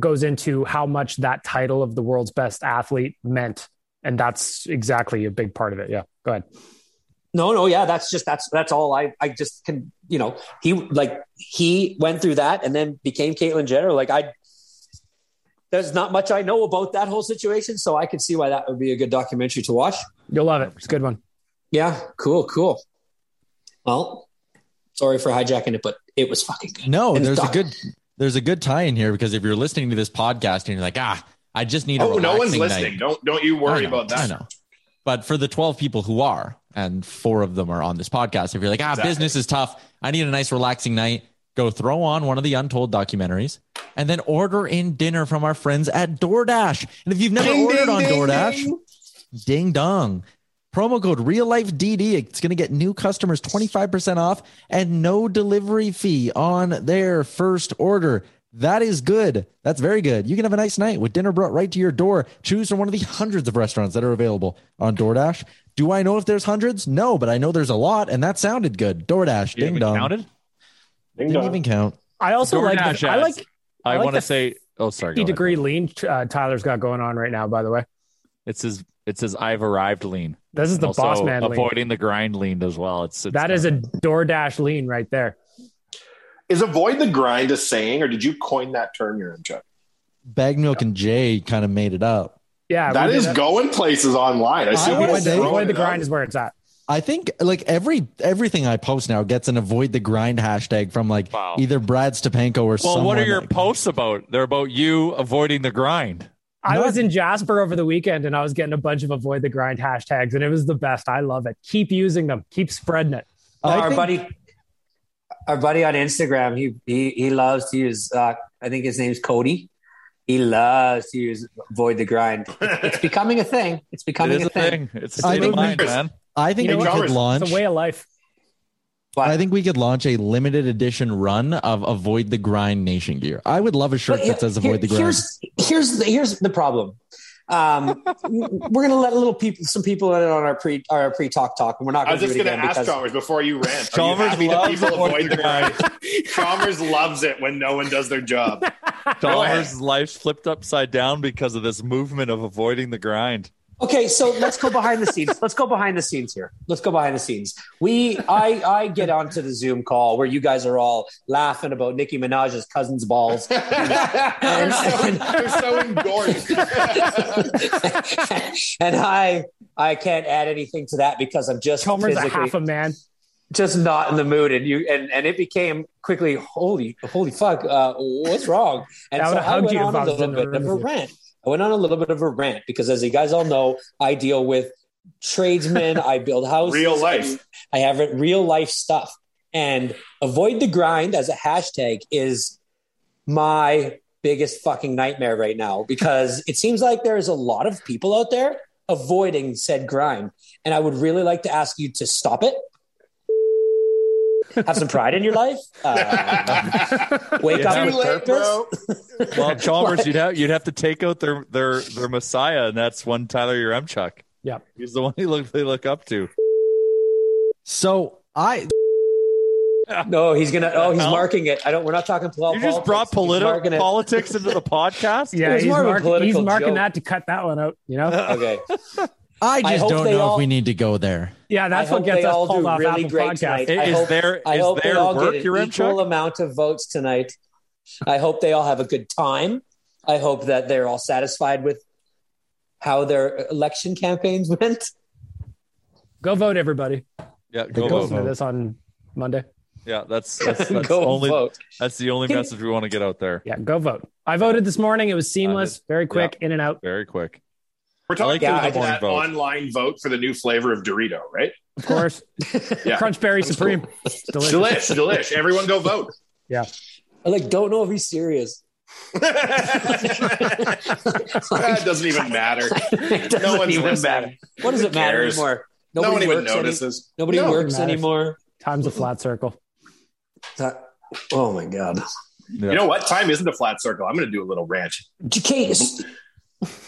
goes into how much that title of the world's best athlete meant. And that's exactly a big part of it. Yeah. Go ahead. No. Yeah. That's all I just can, you know, he went through that and then became Caitlyn Jenner. Like there's not much I know about that whole situation. So I can see why that would be a good documentary to watch. You'll love it. It's a good one. Yeah. Cool. Well, sorry for hijacking it, but it was fucking good. No, and there's a good tie in here because if you're listening to this podcast and you're like, I just need a no one's listening. Night. Don't you worry about that. I know. But for the 12 people who are, and 4 of them are on this podcast. If you're like, business is tough. I need a nice relaxing night. Go throw on one of the Untold documentaries and then order in dinner from our friends at DoorDash. And if you've never ordered on DoorDash, ding dong. Promo code REALLIFEDD. It's going to get new customers 25% off and no delivery fee on their first order. That is good. That's very good. You can have a nice night with dinner brought right to your door. Choose from one of the hundreds of restaurants that are available on DoorDash. Do I know if there's hundreds? No, but I know there's a lot, and that sounded good. DoorDash, ding dong. Counted? Didn't even count. I also like. I want to say. Oh, sorry. 50-degree lean. Tyler's got going on right now. By the way, it says I've arrived lean. This is the boss man lean. Avoiding the grind lean as well. That is a DoorDash lean right there. Is avoid the grind a saying, or did you coin that term, you're in, Chuck? Bagmilk and Jay kind of made it up. Yeah. That is going places online. I see avoid the grind is where it's at. I think like everything I post now gets an avoid the grind hashtag from like either Brad Stepanko or someone. Well, what are your posts about? They're about you avoiding the grind. I was in Jasper over the weekend and I was getting a bunch of avoid the grind hashtags and it was the best. I love it. Keep using them. Keep spreading it. Our buddy on Instagram, he loves to use, I think his name's Cody. He loves to use avoid the grind. It's becoming a thing. It is a thing. It's a state of mind, man. I think it's a way of life. But I think we could launch a limited edition run of Avoid the Grind Nation gear. I would love a shirt that says Avoid the Grind. Here's the problem. We're going to let a little people, some people in on our pre-talk talk, and we're not going to do it again. I was just going to ask Chalmers before you rant. Chalmers loves people avoid the grind. Chalmers loves it when no one does their job. Chalmers' life's flipped upside down because of this movement of avoiding the grind. Okay, so let's go behind the scenes. Let's go behind the scenes here. Let's go behind the scenes. I get onto the Zoom call where you guys are all laughing about Nicki Minaj's cousin's balls. They're so engorged. And I can't add anything to that because I'm just Homer's a half a man. Just not in the mood, and it became quickly holy fuck. What's wrong? And so I went on a little bit of a rant. I went on a little bit of a rant because, as you guys all know, I deal with tradesmen. I build houses. Real life. I have real life stuff. And avoid the grind as a hashtag is my biggest fucking nightmare right now because it seems like there is a lot of people out there avoiding said grind. And I would really like to ask you to stop it. Have some pride in your life. Wake up with purpose. Well, Chalmers, you'd have to take out their messiah, and that's one Tyler Yaremchuk. Yeah, he's the one they look up to. So I. No, he's gonna. Oh, he's marking it. I don't. We're not talking politics. You just brought politics into the podcast. Yeah, he's marking joke. That to cut that one out. You know. Okay. I don't know if we need to go there. Yeah, that's what gets us pulled off really Apple Podcasts. I hope they all get an equal amount of votes tonight. I hope they all have a good time. I hope that they're all satisfied with how their election campaigns went. Go vote, everybody. Yeah, go vote. This on Monday. Yeah, that's vote. That's the only message we want to get out there. Yeah, go vote. I voted this morning. It was seamless, very quick, in and out. Very quick. We're talking about that vote. Online vote for the new flavor of Dorito, right? Of course. Yeah. Crunch Berry Supreme. Cool. Delish. Delish. Everyone go vote. Yeah. I don't know if he's serious. That doesn't even matter. No one's listening. What does it matter anymore? Nobody even notices. Nobody works anymore. Time's a flat circle. Oh, my God. Yeah. You know what? Time isn't a flat circle. I'm going to do a little rant. Case.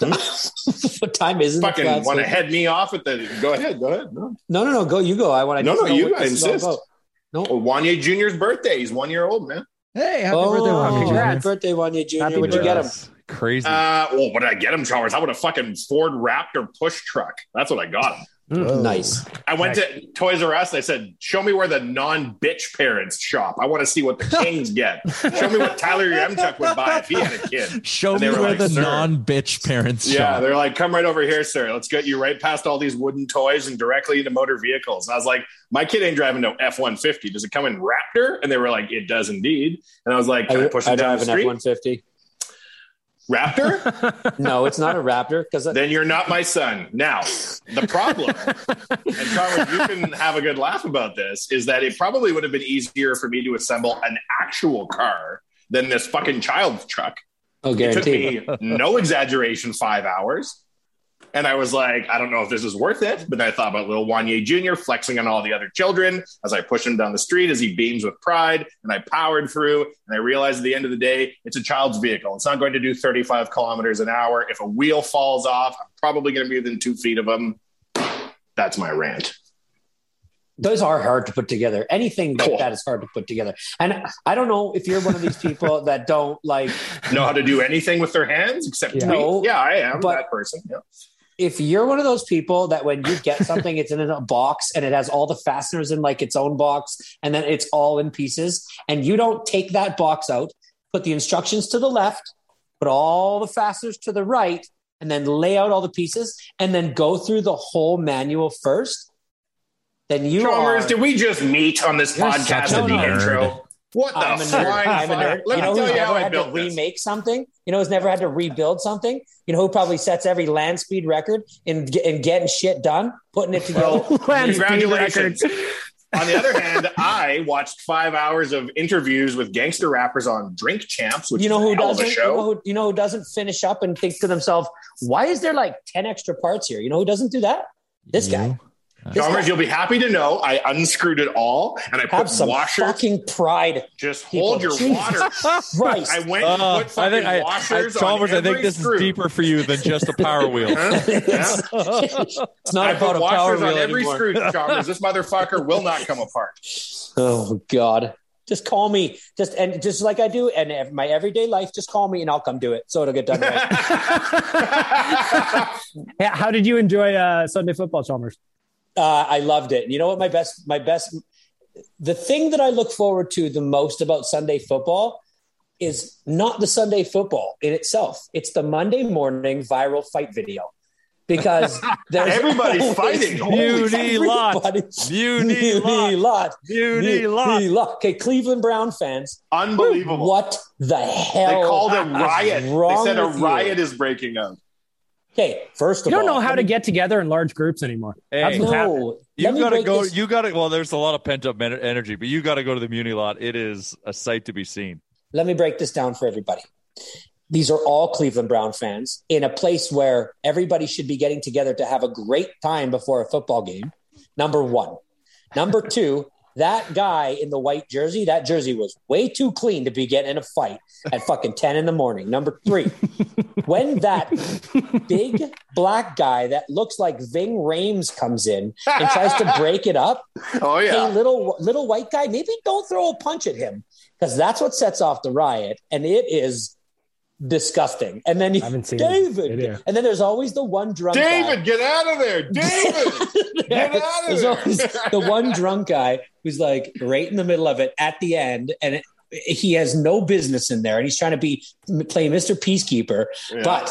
What time is it? Fucking want to head me off with the go ahead. No. Go, you go. I want to. No, you guys insist. No, well, Wanye Jr.'s birthday. He's 1 year old, man. Hey, happy birthday, Wanye! Happy birthday, Wanye Jr. Happy What'd birthday. You get him? Crazy. What did I get him, Chalmers? I want a fucking Ford Raptor push truck. That's what I got him. Oh. Nice. I went to Toys R Us. I said, show me where the non-bitch parents shop. I want to see what the kings get. Show me what Tyler Yaremchuk would buy if he had a kid. Show me where the non-bitch parents shop. Yeah, they're like, come right over here, sir. Let's get you right past all these wooden toys and directly into motor vehicles. And I was like, my kid ain't driving no F-150. Does it come in Raptor? And they were like, it does indeed. And I was like, can I push it down the street? I drive an F-150. Raptor? No, it's not a Raptor. Then you're not my son. Now, the problem, and Chalmers, you can have a good laugh about this, is that it probably would have been easier for me to assemble an actual car than this fucking child truck. Oh, guaranteed. It took me, no exaggeration, 5 hours. And I was like, I don't know if this is worth it. But then I thought about little Wanye Jr. flexing on all the other children as I push him down the street as he beams with pride. And I powered through. And I realized at the end of the day, it's a child's vehicle. It's not going to do 35 kilometers an hour. If a wheel falls off, I'm probably going to be within 2 feet of him. That's my rant. Those are hard to put together. Anything like that is hard to put together. And I don't know if you're one of these people that don't know how to do anything with their hands except tweet. No, yeah, I am that person. Yeah. If you're one of those people that when you get something, it's in a box and it has all the fasteners in its own box and then it's all in pieces and you don't take that box out, put the instructions to the left, put all the fasteners to the right, and then lay out all the pieces and then go through the whole manual first, then you Chalmers, did we just meet on this podcast at the intro? What the fuck? I'm a nerd. Let me tell you how I built this. Remake something. You know who's never had to rebuild something? You know who probably sets every land speed record in getting shit done, putting it together? Congratulations. On the other hand, I watched 5 hours of interviews with gangster rappers on Drink Champs, which is a hell of a show. You know who doesn't finish up and think to themselves, why is there 10 extra parts here? You know who doesn't do that? This guy. Chalmers, you'll be happy to know I unscrewed it all and I put some washers. Fucking pride. Just hold people. Your water. Right. I went and put fucking washers on Chalmers, I think this screw. Is deeper for you than just a power wheel. Huh? It's not about a power wheel on every anymore. Screw, Chalmers. This motherfucker will not come apart. Oh, God. Just call me. Just like I do and my everyday life, just call me and I'll come do it. So it'll get done right. Yeah, how did you enjoy Sunday football, Chalmers? I loved it. You know what the thing that I look forward to the most about Sunday football is not the Sunday football in itself. It's the Monday morning viral fight video because there's everybody's fighting. Beauty lot. Okay. Cleveland Brown fans. Unbelievable. What the hell? They called a riot. They said a riot is breaking out. Okay, first of all, you don't know how to get together in large groups anymore. Hey, no, you gotta go. You gotta. Well, there's a lot of pent up energy, but you got to go to the Muni lot. It is a sight to be seen. Let me break this down for everybody. These are all Cleveland Brown fans in a place where everybody should be getting together to have a great time before a football game. Number one. Number two. That guy in the white jersey, that jersey was way too clean to be getting in a fight at fucking 10 in the morning. Number three, when that big black guy that looks like Ving Rhames comes in and tries to break it up. Oh, yeah. Hey, little white guy, maybe don't throw a punch at him because that's what sets off the riot. And it is disgusting. And then David, and then there's always the one drunk guy. Get out of there, David. Get out of there. Always the one drunk guy who's like right in the middle of it at the end, and he has no business in there, and he's trying to play Mr. Peacekeeper. Yeah. But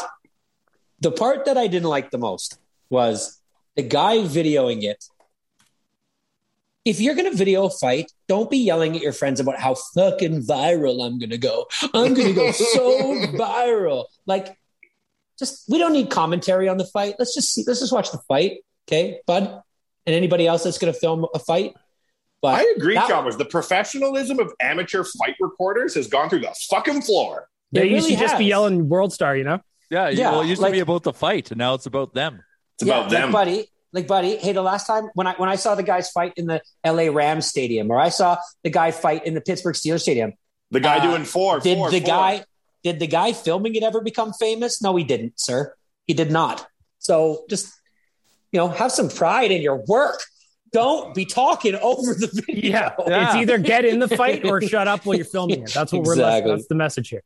the part that I didn't like the most was the guy videoing it. If you're going to video a fight, don't be yelling at your friends about how fucking viral I'm going to go. I'm going to go so viral. Like, we don't need commentary on the fight. Let's just watch the fight. Okay, bud? And anybody else that's going to film a fight? But I agree, Chalmers. The professionalism of amateur fight reporters has gone through the fucking floor. They really used to just be yelling World Star, you know? Yeah, well, it used to be about the fight, and now it's about them. It's about them. Buddy, hey, the last time when I saw the guys fight in the LA Rams stadium, or I saw the guy fight in the Pittsburgh Steelers stadium, the guy doing four. Did the guy filming it ever become famous? No, he didn't, sir. He did not. So just, have some pride in your work. Don't be talking over the video. Yeah. It's either get in the fight or shut up while you're filming it. That's what we're. That's the message here.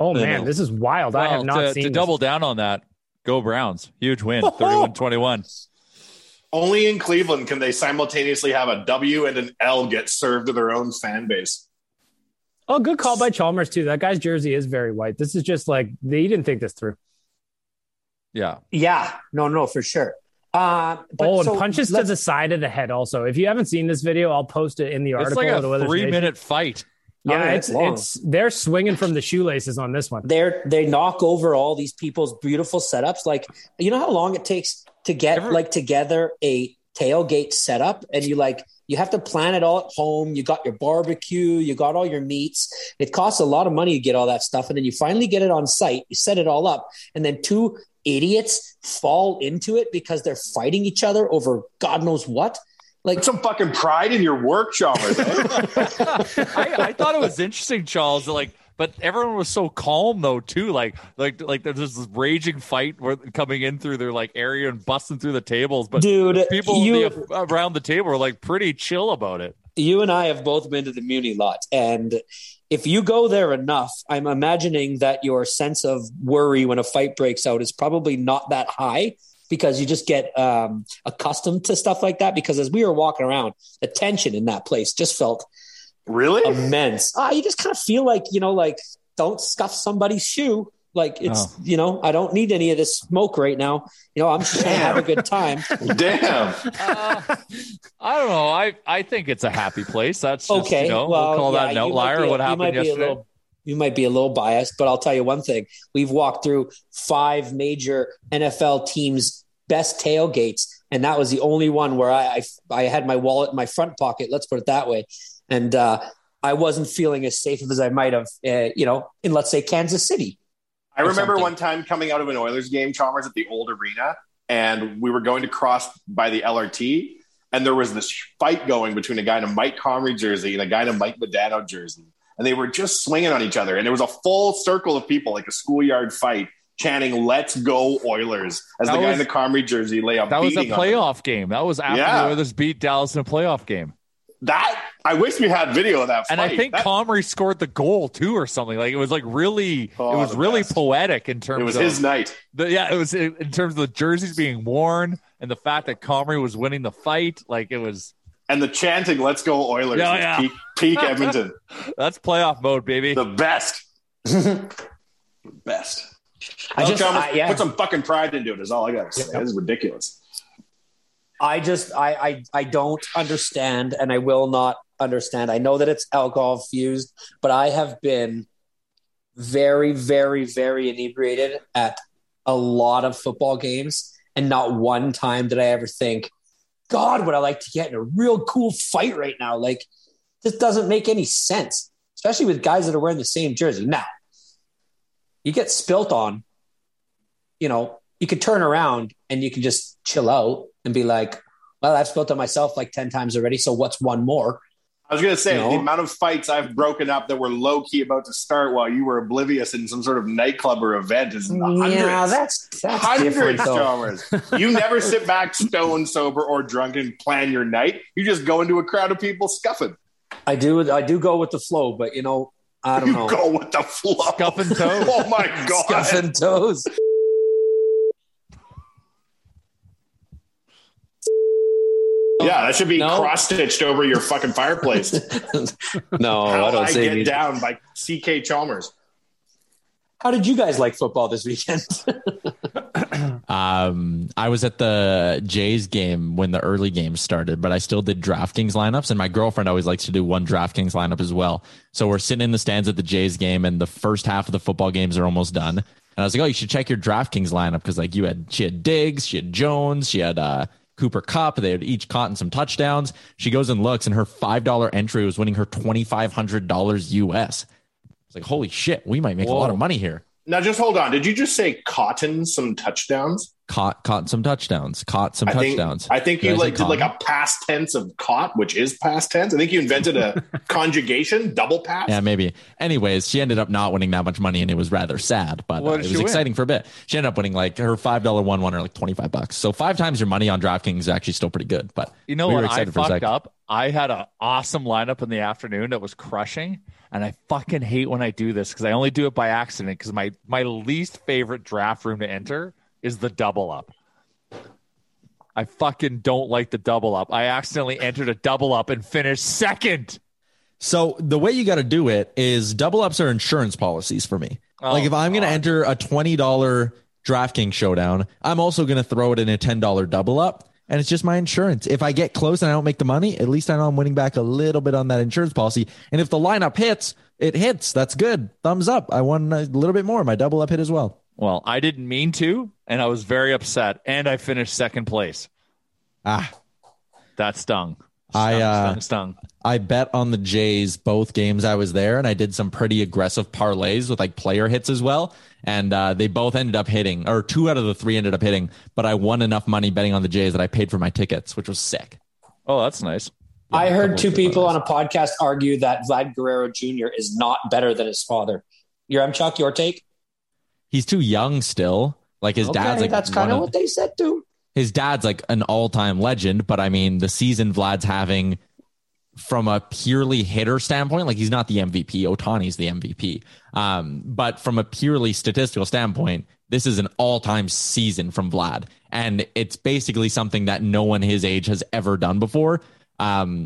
Oh man, this is wild. Well, I have not seen. To double down on that. Go Browns. Huge win, 31-21. Only in Cleveland can they simultaneously have a W and an L get served to their own fan base. Oh, good call by Chalmers, too. That guy's jersey is very white. This is just like, he didn't think this through. Yeah. Yeah. No, for sure. And punches to the side of the head also. If you haven't seen this video, I'll post it in the article. It's like a 3-minute fight. Yeah, they're swinging from the shoelaces on this one. They knock over all these people's beautiful setups. Like, you know how long it takes to get together a tailgate setup, and you have to plan it all at home. You got your barbecue, you got all your meats. It costs a lot of money to get all that stuff, and then you finally get it on site. You set it all up, and then two idiots fall into it because they're fighting each other over God knows what. Like, put some fucking pride in your work, Chalmers. I thought it was interesting, Charles. But everyone was so calm though, too. Like there's this raging fight coming in through their area and busting through the tables. But dude, people around the table were pretty chill about it. You and I have both been to the Muni lot, and if you go there enough, I'm imagining that your sense of worry when a fight breaks out is probably not that high, because you just get accustomed to stuff like that. Because as we were walking around, the tension in that place just felt really immense. You just kind of feel don't scuff somebody's shoe. I don't need any of this smoke right now. I'm just trying to have a good time. Damn. I don't know. I think it's a happy place. That's just, okay. We'll call that an outlier. What happened yesterday? You might be a little biased, but I'll tell you one thing. We've walked through 5 major NFL teams' best tailgates, and that was the only one where I had my wallet in my front pocket. Let's put it that way. And I wasn't feeling as safe as I might have, in, let's say, Kansas City. I remember one time coming out of an Oilers game, Chalmers, at the old arena, and we were going to cross by the LRT, and there was this fight going between a guy in a Mike Comrie jersey and a guy in a Mike Modano jersey, and they were just swinging on each other, and there was a full circle of people, like a schoolyard fight, chanting "Let's go Oilers" as that the guy in the Comrie jersey lay up. That was a playoff game. That was after the Oilers beat Dallas in a playoff game. That I wish we had video of that fight. And I think Comrie scored the goal too, or something. Like it was like really, it was really poetic in terms. It was his night. It was in terms of the jerseys being worn and the fact that Comrie was winning the fight. Like it was, and the chanting "Let's go Oilers" peak Edmonton. That's playoff mode, baby. The best. The best. I just put some fucking pride into it is all I got to say. This is ridiculous. I don't understand, and I will not understand. I know that it's alcohol fused, but I have been very, very, very inebriated at a lot of football games, and not one time did I ever think, God, would I like to get in a real cool fight right now? Like, this doesn't make any sense, especially with guys that are wearing the same jersey. Now, you get spilt on, you know, you could turn around and you can just chill out and be like, well, I've spilt on myself like 10 times already, so what's one more? I was going to say, you know, the amount of fights I've broken up that were low-key about to start while you were oblivious in some sort of nightclub or event is in the hundreds. Yeah, that's hundreds, Chalmers. You never sit back stone sober or drunk and plan your night. You just go into a crowd of people scuffing. I do go with the flow, but, you know, I don't know. You go with the flow. Scuffing toes. Oh, my God. Scuffing toes. Yeah, that should be cross-stitched over your fucking fireplace. No, I don't say Get Down by C.K. Chalmers. How did you guys like football this weekend? I was at the Jays game when the early game started, but I still did DraftKings lineups, and my girlfriend always likes to do one DraftKings lineup as well. So we're sitting in the stands at the Jays game, and the first half of the football games are almost done. And I was like, oh, you should check your DraftKings lineup, because like she had Diggs, she had Jones, she had Cooper Kupp. They had each caught in some touchdowns. She goes and looks, and her $5 entry was winning her $2,500 US. It's like, holy shit, we might make a lot of money here. Now, just hold on. Did you just say cotton some touchdowns? Caught some touchdowns. I think you like did like a past tense of caught, which is past tense. I think you invented a conjugation, double pass. Yeah, maybe. Anyways, she ended up not winning that much money, and it was rather sad, but it was exciting for a bit. She ended up winning like her $5 one won her like $25. So 5 times your money on DraftKings is actually still pretty good. But you know what? I fucked up. I had an awesome lineup in the afternoon that was crushing, and I fucking hate when I do this because I only do it by accident because my least favorite draft room to enter is the double up. I fucking don't like the double up. I accidentally entered a double up and finished second. So the way you got to do it is double ups are insurance policies for me. Like if I'm going to enter a $20 DraftKings showdown, I'm also going to throw it in a $10 double up. And it's just my insurance. If I get close and I don't make the money, at least I know I'm winning back a little bit on that insurance policy. And if the lineup hits, it hits. That's good. Thumbs up. I won a little bit more. My double up hit as well. Well, I didn't mean to, and I was very upset, and I finished second place. That stung. Stung. I bet on the Jays both games I was there, and I did some pretty aggressive parlays with like player hits as well, and they both ended up hitting, or 2 out of the 3 ended up hitting, but I won enough money betting on the Jays that I paid for my tickets, which was sick. Oh, that's nice. Yeah, I heard 2 people on a podcast argue that Vlad Guerrero Jr. is not better than his father. Your Chuck, your take? He's too young still. Like his dad's like, that's kind of what they said too. His dad's like an all-time legend, but I mean the season Vlad's having from a purely hitter standpoint, like he's not the MVP. Otani's the MVP. But from a purely statistical standpoint, this is an all-time season from Vlad. And it's basically something that no one his age has ever done before. Yeah,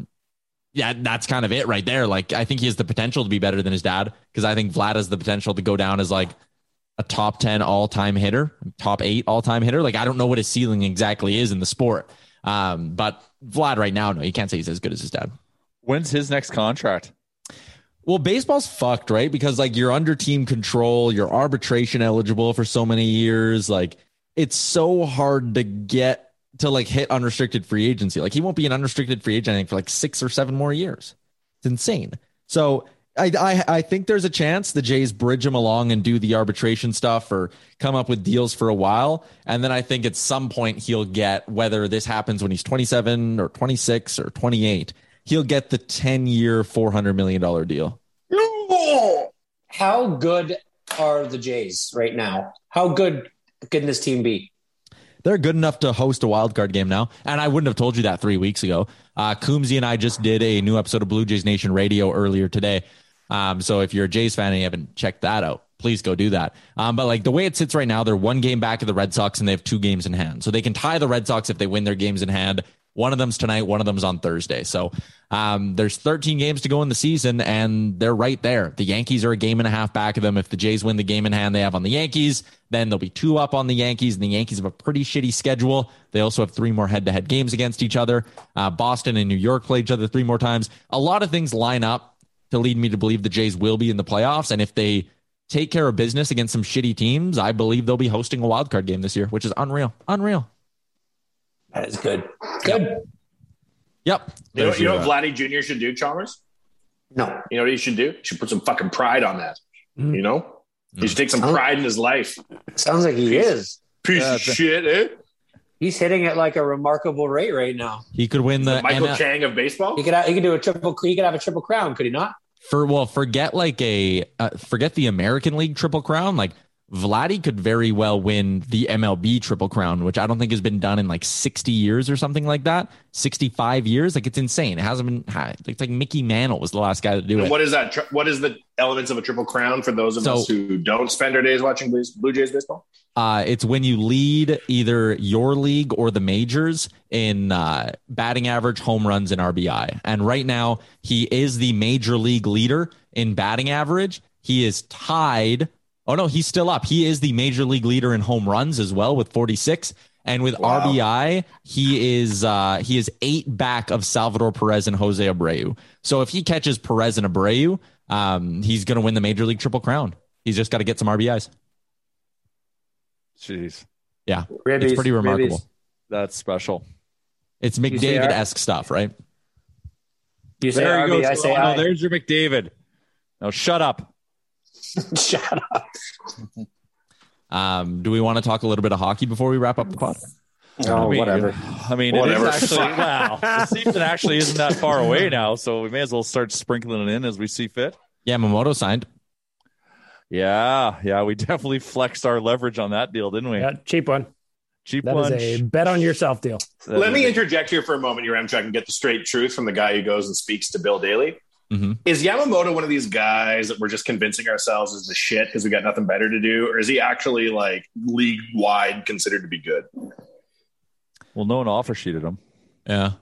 that's kind of it right there. Like I think he has the potential to be better than his dad, because I think Vlad has the potential to go down as like a top 10 all-time hitter, top 8 all-time hitter. Like, I don't know what his ceiling exactly is in the sport. But Vlad right now, no, you can't say he's as good as his dad. When's his next contract? Well, baseball's fucked, right? Because, like, you're under team control, you're arbitration eligible for so many years. Like, it's so hard to get to, like, hit unrestricted free agency. Like, he won't be an unrestricted free agent, I think, for, like, 6 or 7 more years. It's insane. So I think there's a chance the Jays bridge him along and do the arbitration stuff or come up with deals for a while. And then I think at some point he'll get, whether this happens when he's 27 or 26 or 28, he'll get the 10-year $400 million deal. How good are the Jays right now? How good can this team be? They're good enough to host a wild card game now. And I wouldn't have told you that 3 weeks ago. Coombsy and I just did a new episode of Blue Jays Nation Radio earlier today. So if you're a Jays fan and you haven't checked that out, please go do that. But like the way it sits right now, they're one game back of the Red Sox and they have two games in hand. So they can tie the Red Sox if they win their games in hand. One of them's tonight. One of them's on Thursday. So there's 13 games to go in the season and they're right there. The Yankees are a game and a half back of them. If the Jays win the game in hand they have on the Yankees, then they'll be two up on the Yankees, and the Yankees have a pretty shitty schedule. They also have three more head-to-head games against each other. Boston and New York play each other three more times. A lot of things line up to lead me to believe the Jays will be in the playoffs, and if they take care of business against some shitty teams, I believe they'll be hosting a wildcard game this year, which is unreal. Unreal. That is good. Good. Yep. You know what Vladdy Jr. should do, Chalmers? No. You know what he should do? He should put some fucking pride on that. Mm. You know? He should take some pride in his life. Sounds like he is. Piece of shit, eh? He's hitting at like a remarkable rate right now. He could win the Michael Chang of baseball. He could have a triple crown, could he not? Forget the American League triple crown. Like Vladdy could very well win the MLB triple crown, which I don't think has been done in like 60 years or something like that. 65 years. Like it's insane. It hasn't been. It's like Mickey Mantle was the last guy to do it. What is that? What is the elements of a triple crown for those of us who don't spend our days watching Blue Jays baseball? It's when you lead either your league or the majors in batting average, home runs, and RBI. And right now he is the major league leader in batting average. He is tied. Oh, no, he's still up. He is the major league leader in home runs as well with 46. And with RBI, he is eight back of Salvador Perez and Jose Abreu. So if he catches Perez and Abreu, he's going to win the major league triple crown. He's just got to get some RBIs. Jeez. Yeah, Ribbies, it's pretty remarkable. Ribbies. That's special. It's McDavid-esque stuff, right? You say there RB, goes, I say no, there's your McDavid. Now shut up. Shut up. Do we want to talk a little bit of hockey before we wrap up the pod? Oh, whatever. I mean, whatever. It is actually, wow, the season actually isn't that far away now, so we may as well start sprinkling it in as we see fit. Yeah, Yamamoto signed. Yeah, we definitely flexed our leverage on that deal, didn't we? Yeah, cheap one. That is a bet on yourself deal. Let me interject here for a moment, your Amtrak, and get the straight truth from the guy who goes and speaks to Bill Daly. Mm-hmm. Is Yamamoto one of these guys that we're just convincing ourselves is the shit because we got nothing better to do? Or is he actually like league wide considered to be good? Well, no one offer sheeted him. Yeah.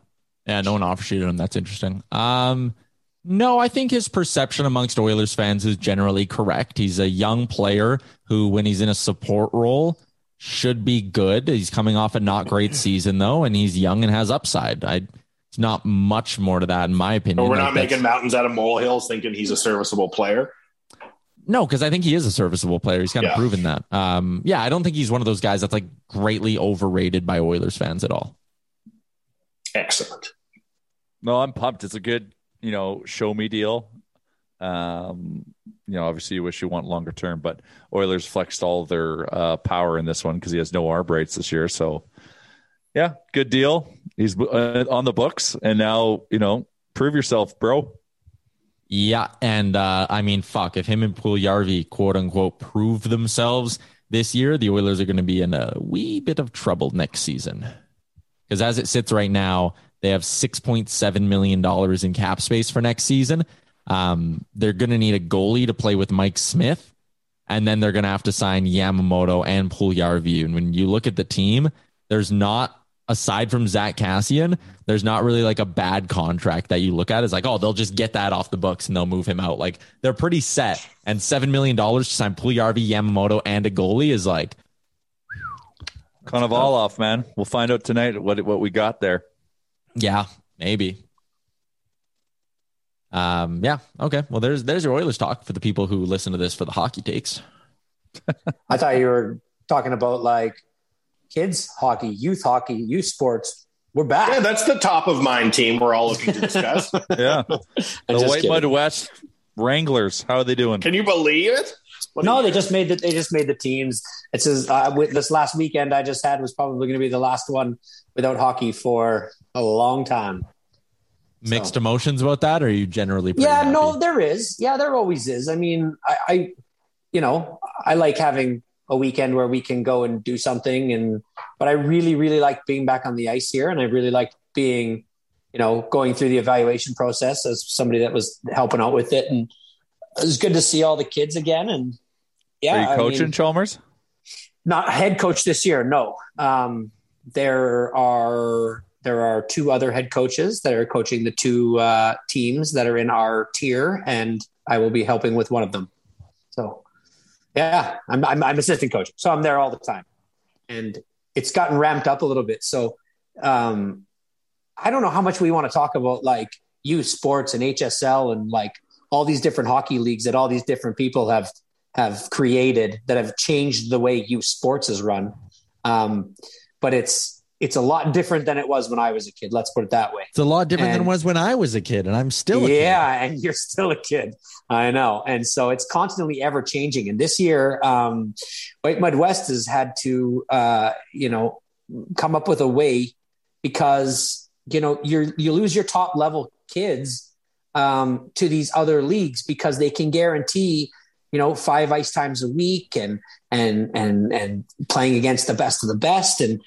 No one offer sheeted him. That's interesting. No, I think his perception amongst Oilers fans is generally correct. He's a young player who, when he's in a support role, should be good. He's coming off a not great season though. And he's young and has upside. It's not much more to that, in my opinion. But we're not making mountains out of molehills thinking he's a serviceable player. No, because I think he is a serviceable player. He's kind of proven that. I don't think he's one of those guys that's like greatly overrated by Oilers fans at all. Excellent. No, I'm pumped. It's a good, show me deal. Obviously you wish you want longer term, but Oilers flexed all their power in this one because he has no arb rates this year. So yeah, good deal. He's on the books, and now, prove yourself, bro. Yeah, and fuck, if him and Puljujärvi, quote-unquote, prove themselves this year, the Oilers are going to be in a wee bit of trouble next season. Because as it sits right now, they have $6.7 million in cap space for next season. They're going to need a goalie to play with Mike Smith, and then they're going to have to sign Yamamoto and Puljujärvi. And when you look at the team, there's not... Aside from Zach Kassian, there's not really like a bad contract that you look at. It's like, oh, they'll just get that off the books and they'll move him out. Like they're pretty set. And $7 million to sign Puljujärvi, Yamamoto, and a goalie is like kind of all off, man. We'll find out tonight what we got there. Yeah, maybe. Yeah. Okay. Well, there's your Oilers talk for the people who listen to this for the hockey takes. I thought you were talking about like kids hockey, youth sports. We're back. Yeah, that's the top of mind team we're all looking to discuss. Yeah. The White Mud West Wranglers, how are they doing? Can you believe it? No, they just made the teams. It says this last weekend I just had was probably going to be the last one without hockey for a long time. Mixed emotions about that, or are you generally pretty happy? No, there is. Yeah, there always is. I mean, I like having a weekend where we can go and do something, but I really, really like being back on the ice here, and I really like being, going through the evaluation process as somebody that was helping out with it, and it was good to see all the kids again. And yeah, are you coaching Chalmers? Not head coach this year, no. There are two other head coaches that are coaching the two teams that are in our tier, and I will be helping with one of them. So yeah, I'm assistant coach. So I'm there all the time, and it's gotten ramped up a little bit. So I don't know how much we want to talk about like youth sports and HSL and like all these different hockey leagues that all these different people have created that have changed the way youth sports is run. But it's a lot different than it was when I was a kid. Let's put it that way. It's a lot different than it was when I was a kid, and I'm still a kid. Yeah, and you're still a kid. I know. And so it's constantly ever changing. And this year, White Mud West has had to, come up with a way because, you lose your top level kids to these other leagues because they can guarantee, 5 ice times a week and playing against the best of the best. And,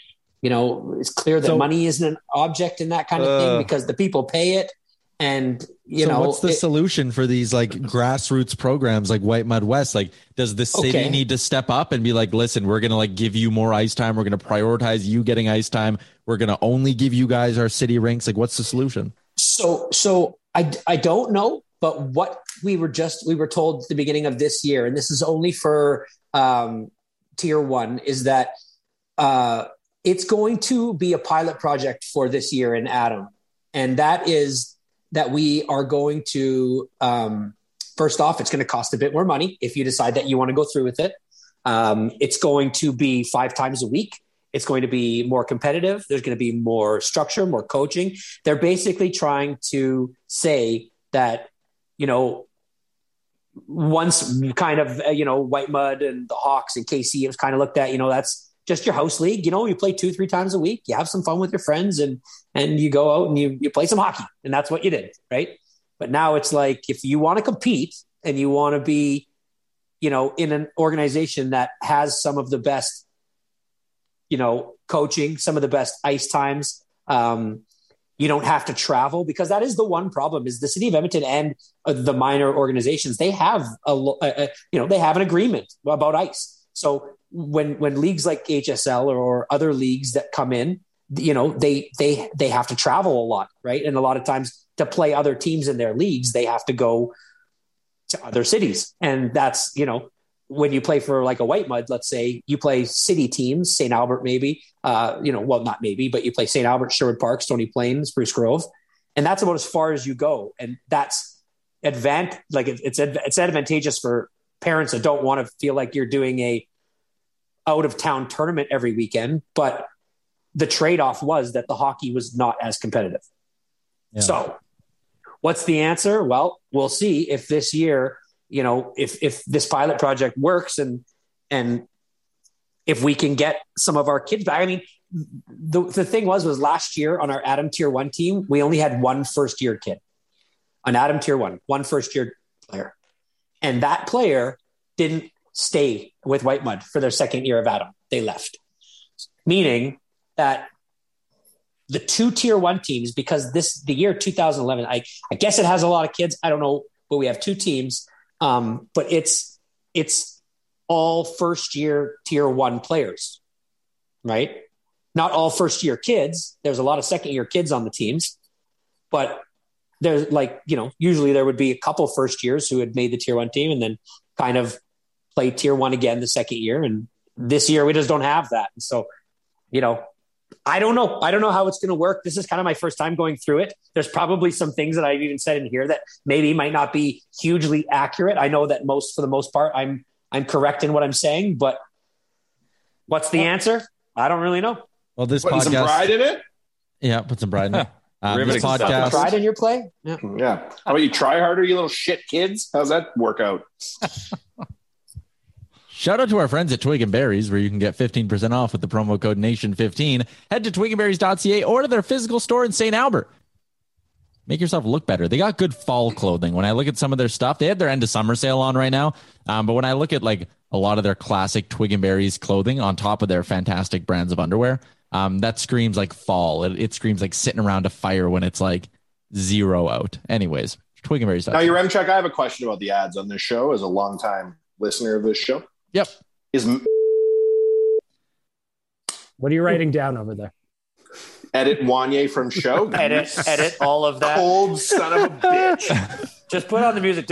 it's clear that money isn't an object in that kind of thing because the people pay it. And, what's the solution for these like grassroots programs like White Mud West? Like, does the city need to step up and be like, listen, we're going to like give you more ice time. We're going to prioritize you getting ice time. We're going to only give you guys our city rinks. Like, what's the solution? So I don't know, but what we were told at the beginning of this year, and this is only for tier one, is that, it's going to be a pilot project for this year in Adam. And that is that we are going to, first off, it's going to cost a bit more money if you decide that you want to go through with it. It's going to be 5 times a week. It's going to be more competitive. There's going to be more structure, more coaching. They're basically trying to say that, once kind of, White Mud and the Hawks and KC, it was kind of looked at, that's just your house league. You play 2-3 times a week, you have some fun with your friends and you go out and you play some hockey, and that's what you did. Right. But now it's like, if you want to compete and you want to be, in an organization that has some of the best, coaching, some of the best ice times, you don't have to travel, because that is the one problem is the city of Edmonton and the minor organizations. They have they have an agreement about ice. So, when leagues like HSL or other leagues that come in, they have to travel a lot, right? And a lot of times to play other teams in their leagues, they have to go to other cities. And that's, when you play for like a White Mud, let's say you play city teams, St. Albert, maybe, not maybe, but you play St. Albert, Sherwood Park, Stony Plains, Spruce Grove. And that's about as far as you go. And that's it's advantageous for parents that don't want to feel like you're doing a out of town tournament every weekend, but the trade-off was that the hockey was not as competitive. Yeah. So what's the answer? Well, we'll see if this year, if this pilot project works and if we can get some of our kids back. I mean, the thing was last year on our Adam tier one team, we only had one first year kid on Adam tier one first year player. And that player didn't stay with White Mud for their second year of Adam. They left, meaning that the two tier one teams, because the year 2011, I guess it has a lot of kids. I don't know, but we have two teams, but it's all first year tier one players, right? Not all first year kids. There's a lot of second year kids on the teams, but there's usually there would be a couple first years who had made the tier one team and then kind of play tier one again the second year. And this year we just don't have that. And so, I don't know how it's going to work. This is kind of my first time going through it. There's probably some things that I've even said in here that maybe might not be hugely accurate. I know that for the most part, I'm correct in what I'm saying, but what's the answer? I don't really know. Well, this put some pride in it. Yeah. Put some pride in it. This podcast. Pride in your play? Yeah. Yeah. How about you try harder, you little shit kids? How's that work out? Shout out to our friends at Twig and Berries, where you can get 15% off with the promo code NATION15. Head to twigandberries.ca or to their physical store in St. Albert. Make yourself look better. They got good fall clothing. When I look at some of their stuff, they had their end of summer sale on right now. But when I look at like a lot of their classic Twig and Berries clothing on top of their fantastic brands of underwear, that screams like fall. It screams like sitting around a fire when it's like 0 out. Anyways, Twig and Berries. Now, your Remcheck, I have a question about the ads on this show as a longtime listener of this show. Yep. What are you writing down over there? Edit Wanye from show. edit all of that. Old son of a bitch. Just put on the music.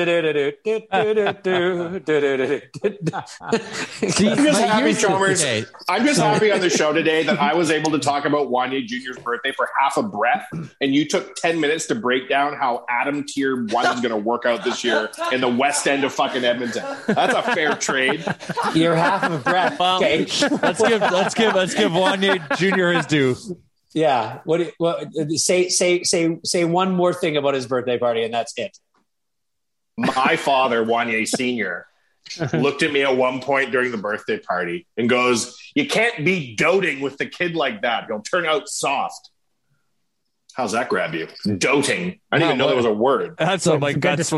I'm just happy on the show today that I was able to talk about Wanye Jr.'s birthday for half a breath, and you took 10 minutes to break down how Adam Tier 1 is going to work out this year in the West End of fucking Edmonton. That's a fair trade. You're half a breath. Well, let's give Wanye Jr. his due. Yeah. Say one more thing about his birthday party, and that's it. My father, Wanye Sr., looked at me at one point during the birthday party and goes, "You can't be doting with the kid like that. He'll turn out soft." How's that grab you? Doting. I didn't even know there was a word. That's what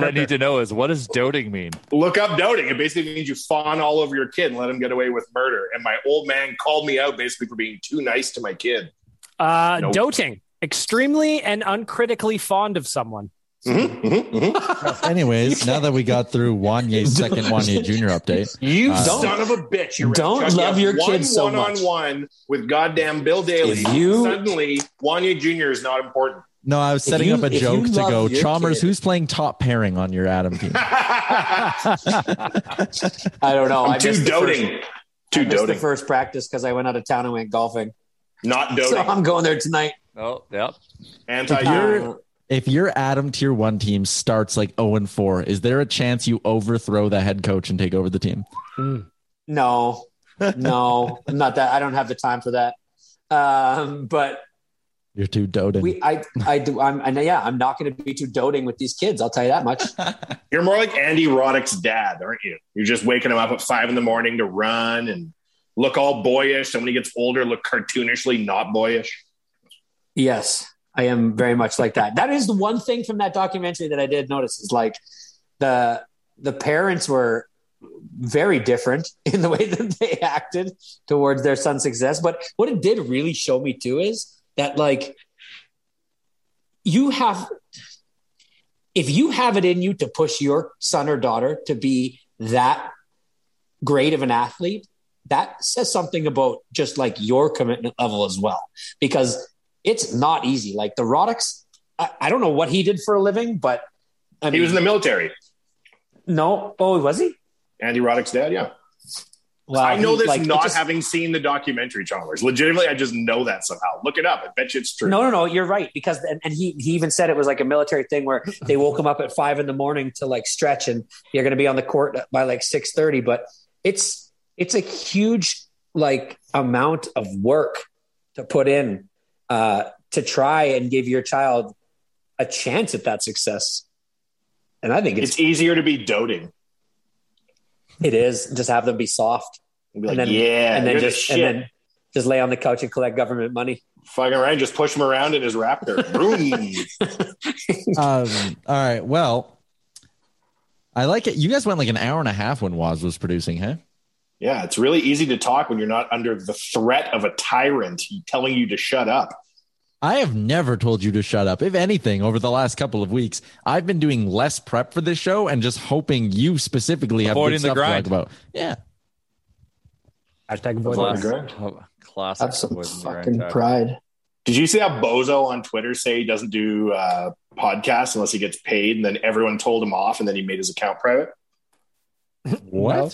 I need to know is, what does doting mean? Look up doting. It basically means you fawn all over your kid and let him get away with murder. And my old man called me out basically for being too nice to my kid. Nope. Doting, extremely and uncritically fond of someone. Mm-hmm, mm-hmm, mm-hmm. Anyways, now that we got through Wanye's second Wanye Jr. update, you son of a bitch! You don't love your kids so much. One-on-one with goddamn Bill Daly. Suddenly, Wanye Jr. is not important. No, I was setting up a joke to go, Chalmers, who's playing top pairing on your Adam team? I don't know. I'm too doting. Too doting. The first practice because I went out of town and went golfing. Not doting. So I'm going there tonight. Oh, yep. If your Adam Tier 1 team starts like 0-4, is there a chance you overthrow the head coach and take over the team? No, not that. I don't have the time for that. But you're too doting. I'm not going to be too doting with these kids. I'll tell you that much. You're more like Andy Roddick's dad, aren't you? You're just waking him up at 5 a.m. to run and look all boyish, and when he gets older, look cartoonishly not boyish. Yes, I am very much like that. That is the one thing from that documentary that I did notice is like the parents were very different in the way that they acted towards their son's success. But what it did really show me too is that like if you have it in you to push your son or daughter to be that great of an athlete, that says something about just like your commitment level as well, because it's not easy. Like the Roddicks, I don't know what he did for a living, but he was in the military. No. Oh, was he? Andy Roddick's dad. Yeah. Well, I know this like, having seen the documentary, Chalmers. Legitimately, I just know that somehow. Look it up. I bet you it's true. No, you're right. Because he even said it was like a military thing where they woke him up at 5 a.m. to like stretch, and you're going to be on the court by like 6:30. But it's a huge like amount of work to put in to try and give your child a chance at that success. And I think it's easier to be doting. It is. Just have them be soft. Be like, and then just lay on the couch and collect government money. Fucking right. Just push him around in his Raptor. All right. Well, I like it. You guys went like an hour and a half when Waz was producing, huh? Yeah, it's really easy to talk when you're not under the threat of a tyrant telling you to shut up. I have never told you to shut up. If anything, over the last couple of weeks, I've been doing less prep for this show and just hoping you specifically have good stuff to talk about. Yeah. Hashtag avoiding the grind. Classic. That's some fucking pride. Did you see how Bozo on Twitter say he doesn't do podcasts unless he gets paid, and then everyone told him off, and then he made his account private? What? No.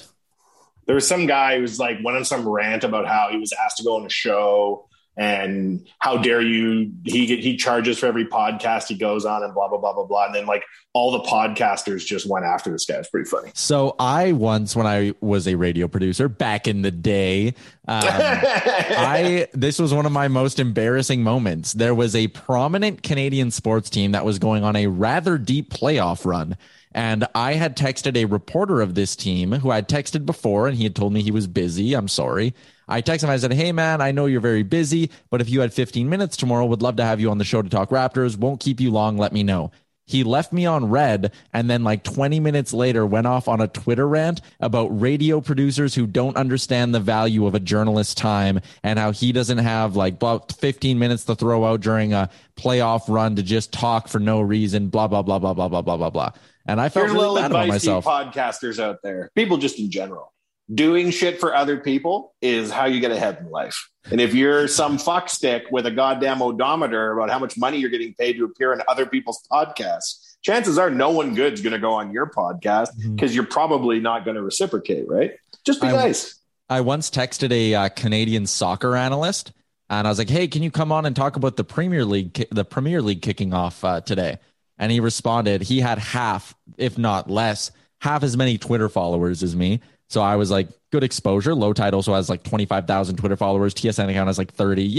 There was some guy who was like went on some rant about how he was asked to go on a show and how dare you, he charges for every podcast he goes on and blah, blah, blah, blah, blah. And then like all the podcasters just went after this guy. It's pretty funny. So I once, when I was a radio producer back in the day, this was one of my most embarrassing moments. There was a prominent Canadian sports team that was going on a rather deep playoff run. And I had texted a reporter of this team who I had texted before, and he had told me he was busy. I'm sorry. I texted him. I said, hey, man, I know you're very busy, but if you had 15 minutes tomorrow, would love to have you on the show to talk Raptors. Won't keep you long. Let me know. He left me on red and then like 20 minutes later went off on a Twitter rant about radio producers who don't understand the value of a journalist's time and how he doesn't have like about 15 minutes to throw out during a playoff run to just talk for no reason, blah, blah, blah, blah, blah, blah, blah, blah, blah. And I felt really bad about myself. Podcasters out there, people just in general, doing shit for other people is how you get ahead in life. And if you're some fuckstick with a goddamn odometer about how much money you're getting paid to appear in other people's podcasts, chances are no one good's going to go on your podcast because you're probably not going to reciprocate, right? Just be nice. I once texted a Canadian soccer analyst and I was like, hey, can you come on and talk about the Premier League kicking off today? And he responded, he had half, if not less, half as many Twitter followers as me. So I was like, good exposure. Low Tide also has like 25,000 Twitter followers. TSN account has like 30,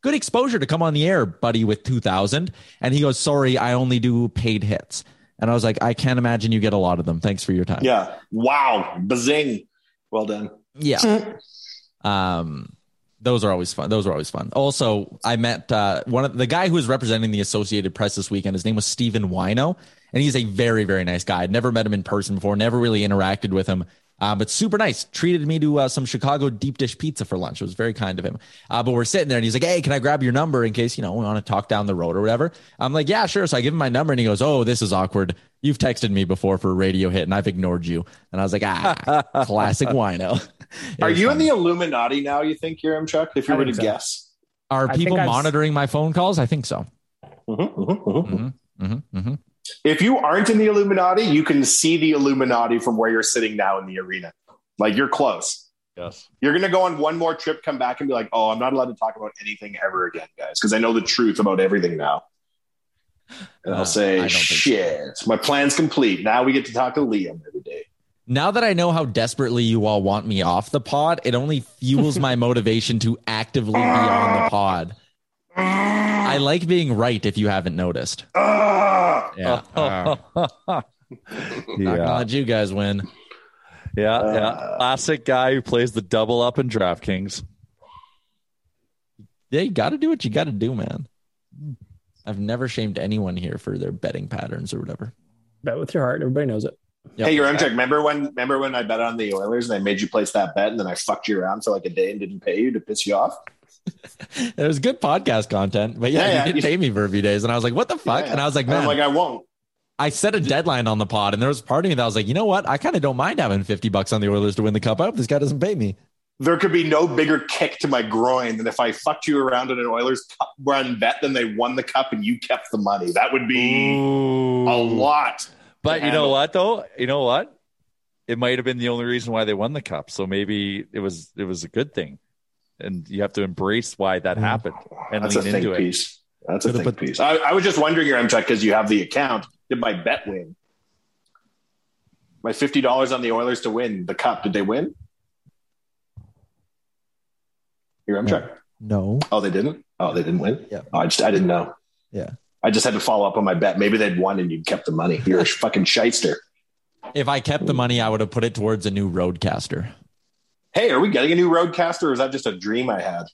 good exposure to come on the air, buddy, with 2,000. And he goes, sorry, I only do paid hits. And I was like, I can't imagine you get a lot of them. Thanks for your time. Yeah. Wow. Bazing. Well done. Yeah. Those are always fun. Also, I met one of the guy who was representing the Associated Press this weekend. His name was Steven Wino, and he's a very, very nice guy. I'd never met him in person before, never really interacted with him, but super nice. Treated me to some Chicago deep dish pizza for lunch. It was very kind of him. But we're sitting there, and he's like, hey, can I grab your number in case, we want to talk down the road or whatever? I'm like, yeah, sure. So I give him my number, and he goes, oh, this is awkward. You've texted me before for a radio hit, and I've ignored you. And I was like, classic Wino. Are you in the Illuminati now, you think, Hiram Chuck, if you were to guess? Are people monitoring my phone calls? I think so. If you aren't in the Illuminati, you can see the Illuminati from where you're sitting now in the arena. Like, you're close. Yes. You're going to go on one more trip, come back, and be like, oh, I'm not allowed to talk about anything ever again, guys, because I know the truth about everything now. And I'll say, shit, so. My plan's complete. Now we get to talk to Liam every day. Now that I know how desperately you all want me off the pod, it only fuels my motivation to actively be on the pod. I like being right, if you haven't noticed. Yeah. Not going to let you guys win. Yeah. Classic guy who plays the double up in DraftKings. Yeah, you got to do what you got to do, man. I've never shamed anyone here for their betting patterns or whatever. Bet with your heart. Everybody knows it. Yep. Hey, your MTech, remember when I bet on the Oilers and I made you place that bet and then I fucked you around for like a day and didn't pay you to piss you off? It was good podcast content, but you didn't pay me for a few days. And I was like, what the fuck? Yeah. And I was like, man, I won't. I set a deadline on the pod and there was a part of me that was like, you know what? I kind of don't mind having $50 on the Oilers to win the cup. I hope this guy doesn't pay me. There could be no bigger kick to my groin than if I fucked you around in an Oilers cup run bet, then they won the cup and you kept the money. That would be a lot. But you know what, though? You know what? It might have been the only reason why they won the cup. So maybe it was a good thing. And you have to embrace why that happened and lean into it. That's a think piece. I was just wondering, your MTech, because you have the account. Did my bet win? My $50 on the Oilers to win the cup, did they win? Your MTech? No. Oh, they didn't? Oh, they didn't win? Yeah. Oh, I didn't know. Yeah. I just had to follow up on my bet. Maybe they'd won and you'd kept the money. You're a fucking shyster. If I kept the money, I would have put it towards a new Roadcaster. Hey, are we getting a new Roadcaster or is that just a dream I had?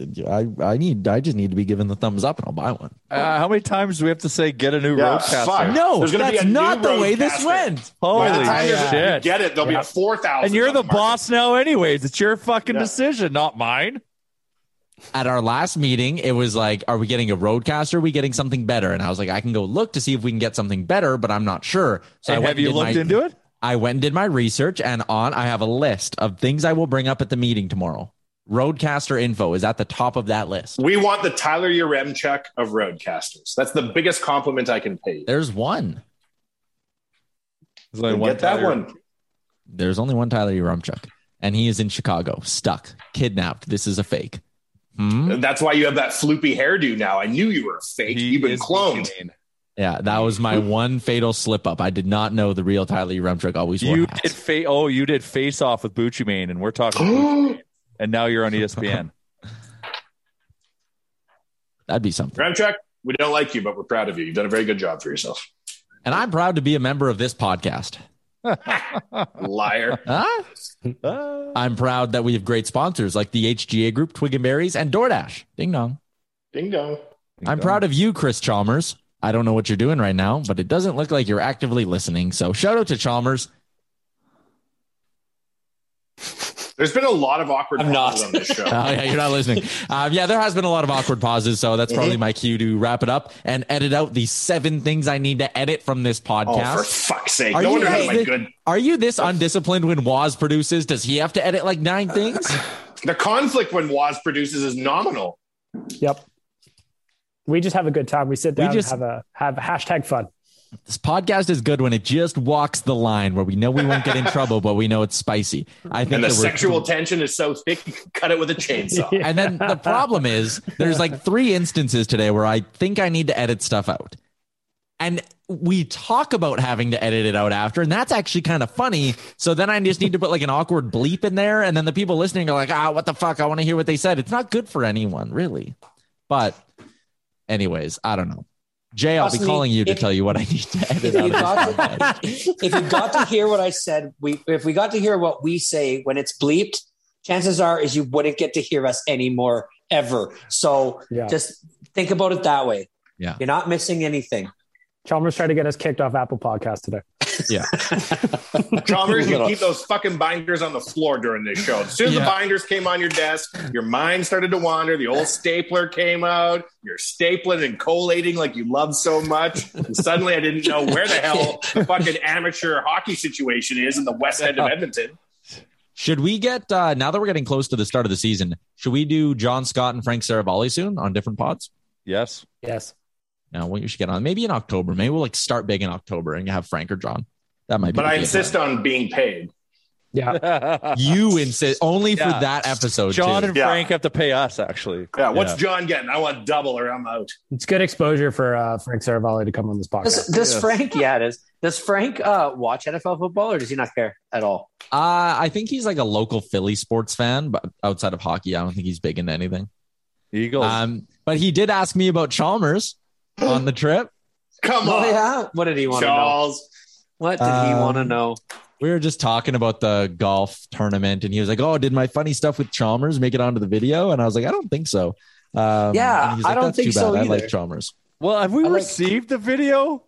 I just need to be given the thumbs up and I'll buy one. How many times do we have to say get a new Roadcaster? Fuck. No, that's not the way this went. Holy shit. Get it. There'll be a 4,000. And you're the boss now anyways. It's your fucking decision, not mine. At our last meeting, it was like, are we getting a Roadcaster? Are we getting something better? And I was like, I can go look to see if we can get something better, but I'm not sure. So have you looked into it? I went and did my research, and I have a list of things I will bring up at the meeting tomorrow. Roadcaster info is at the top of that list. We want the Tyler Yaremchuk of Roadcasters. That's the biggest compliment I can pay. There's one. There's only one. Get that one. There's only one Tyler Yaremchuk, and he is in Chicago, stuck, kidnapped. This is a fake. Mm-hmm. That's why you have that floopy hairdo now. I knew you were a fake. You've been cloned. Yeah, that was my one fatal slip up. I did not know the real Tyler Rumchuk always wore hats. You did face off with Bucci-Main, and we're talking and now you're on ESPN. That'd be something. Rumchuk, we don't like you, but we're proud of you. You've done a very good job for yourself. And I'm proud to be a member of this podcast. Liar. Huh? I'm proud that we have great sponsors like the HGA Group, Twig and Berries, and DoorDash. Ding dong. Ding dong. I'm proud of you, Chris Chalmers. I don't know what you're doing right now, but it doesn't look like you're actively listening. So shout out to Chalmers. There's been a lot of awkward pauses on this show. You're not listening. There has been a lot of awkward pauses, so that's probably my cue to wrap it up and edit out the 7 things I need to edit from this podcast. Oh, for fuck's sake. No wonder that's my good. Are you this undisciplined when Waz produces? Does he have to edit like 9 things? The conflict when Waz produces is nominal. Yep. We just have a good time. We sit down and have a hashtag fun. This podcast is good when it just walks the line where we know we won't get in trouble, but we know it's spicy. I think the sexual tension is so thick, you can cut it with a chainsaw. Yeah. And then the problem is there's like 3 instances today where I think I need to edit stuff out. And we talk about having to edit it out after, and that's actually kind of funny. So then I just need to put like an awkward bleep in there. And then the people listening are like, what the fuck? I want to hear what they said. It's not good for anyone, really. But anyways, I don't know. Jay, I'll be calling you to tell you what I need to edit out. If you got to hear what I said, if we got to hear what we say when it's bleeped, chances are is you wouldn't get to hear us anymore ever. So just think about it that way. Yeah. You're not missing anything. Chalmers tried to get us kicked off Apple Podcast today. Yeah. Chalmers, you keep those fucking binders on the floor during this show. As soon as the binders came on your desk, your mind started to wander. The old stapler came out. You're stapling and collating like you love so much. And suddenly I didn't know where the hell the fucking amateur hockey situation is in the west end of Edmonton. Should we get, now that we're getting close to the start of the season, should we do John Scott and Frank Seravalli soon on different pods? Yes. Yes. Now, what you should get on, maybe in October. Maybe we'll like start big in October and have Frank or John. That might be. But I insist on being paid. Yeah, you insist only for that episode. John and Frank have to pay us, actually. Yeah, what's John getting? I want double, or I'm out. It's good exposure for Frank Seravalli to come on this podcast. Does Frank? Yeah, it is. Does Frank watch NFL football, or does he not care at all? I think he's like a local Philly sports fan, but outside of hockey, I don't think he's big into anything. Eagles. But he did ask me about Chalmers. On the trip? Come on. Yeah. What did he want to know? What did he want to know? We were just talking about the golf tournament, and he was like, did my funny stuff with Chalmers make it onto the video? And I was like, I don't think so. Yeah, like, I don't think so either. I like Chalmers. Well, have we received the video?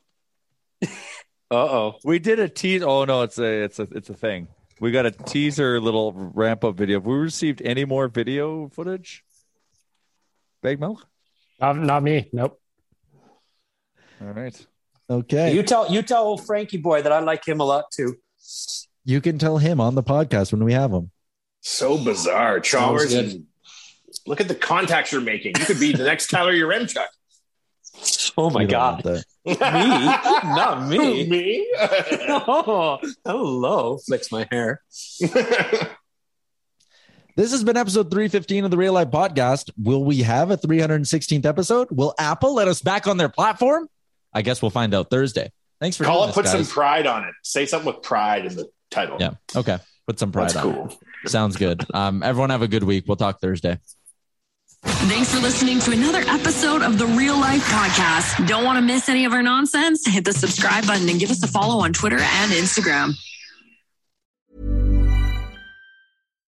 We did a tease. Oh, no, it's a thing. We got a teaser little ramp-up video. Have we received any more video footage? Bag milk? Not me. Nope. All right. Okay. You tell old Frankie boy that I like him a lot too. You can tell him on the podcast when we have him. So bizarre, Chalmers. Look at the contacts you're making. You could be the next Kailer Yamamoto. Oh my God. Me? Not me. Me? Oh, hello. Flicks my hair. This has been episode 315 of the Real Life Podcast. Will we have a 316th episode? Will Apple let us back on their platform? I guess we'll find out Thursday. Thanks for calling. Put some pride on it. Say something with pride in the title. Yeah. Okay. Put some pride on it. Sounds good. Everyone have a good week. We'll talk Thursday. Thanks for listening to another episode of the Real Life Podcast. Don't want to miss any of our nonsense? Hit the subscribe button and give us a follow on Twitter and Instagram.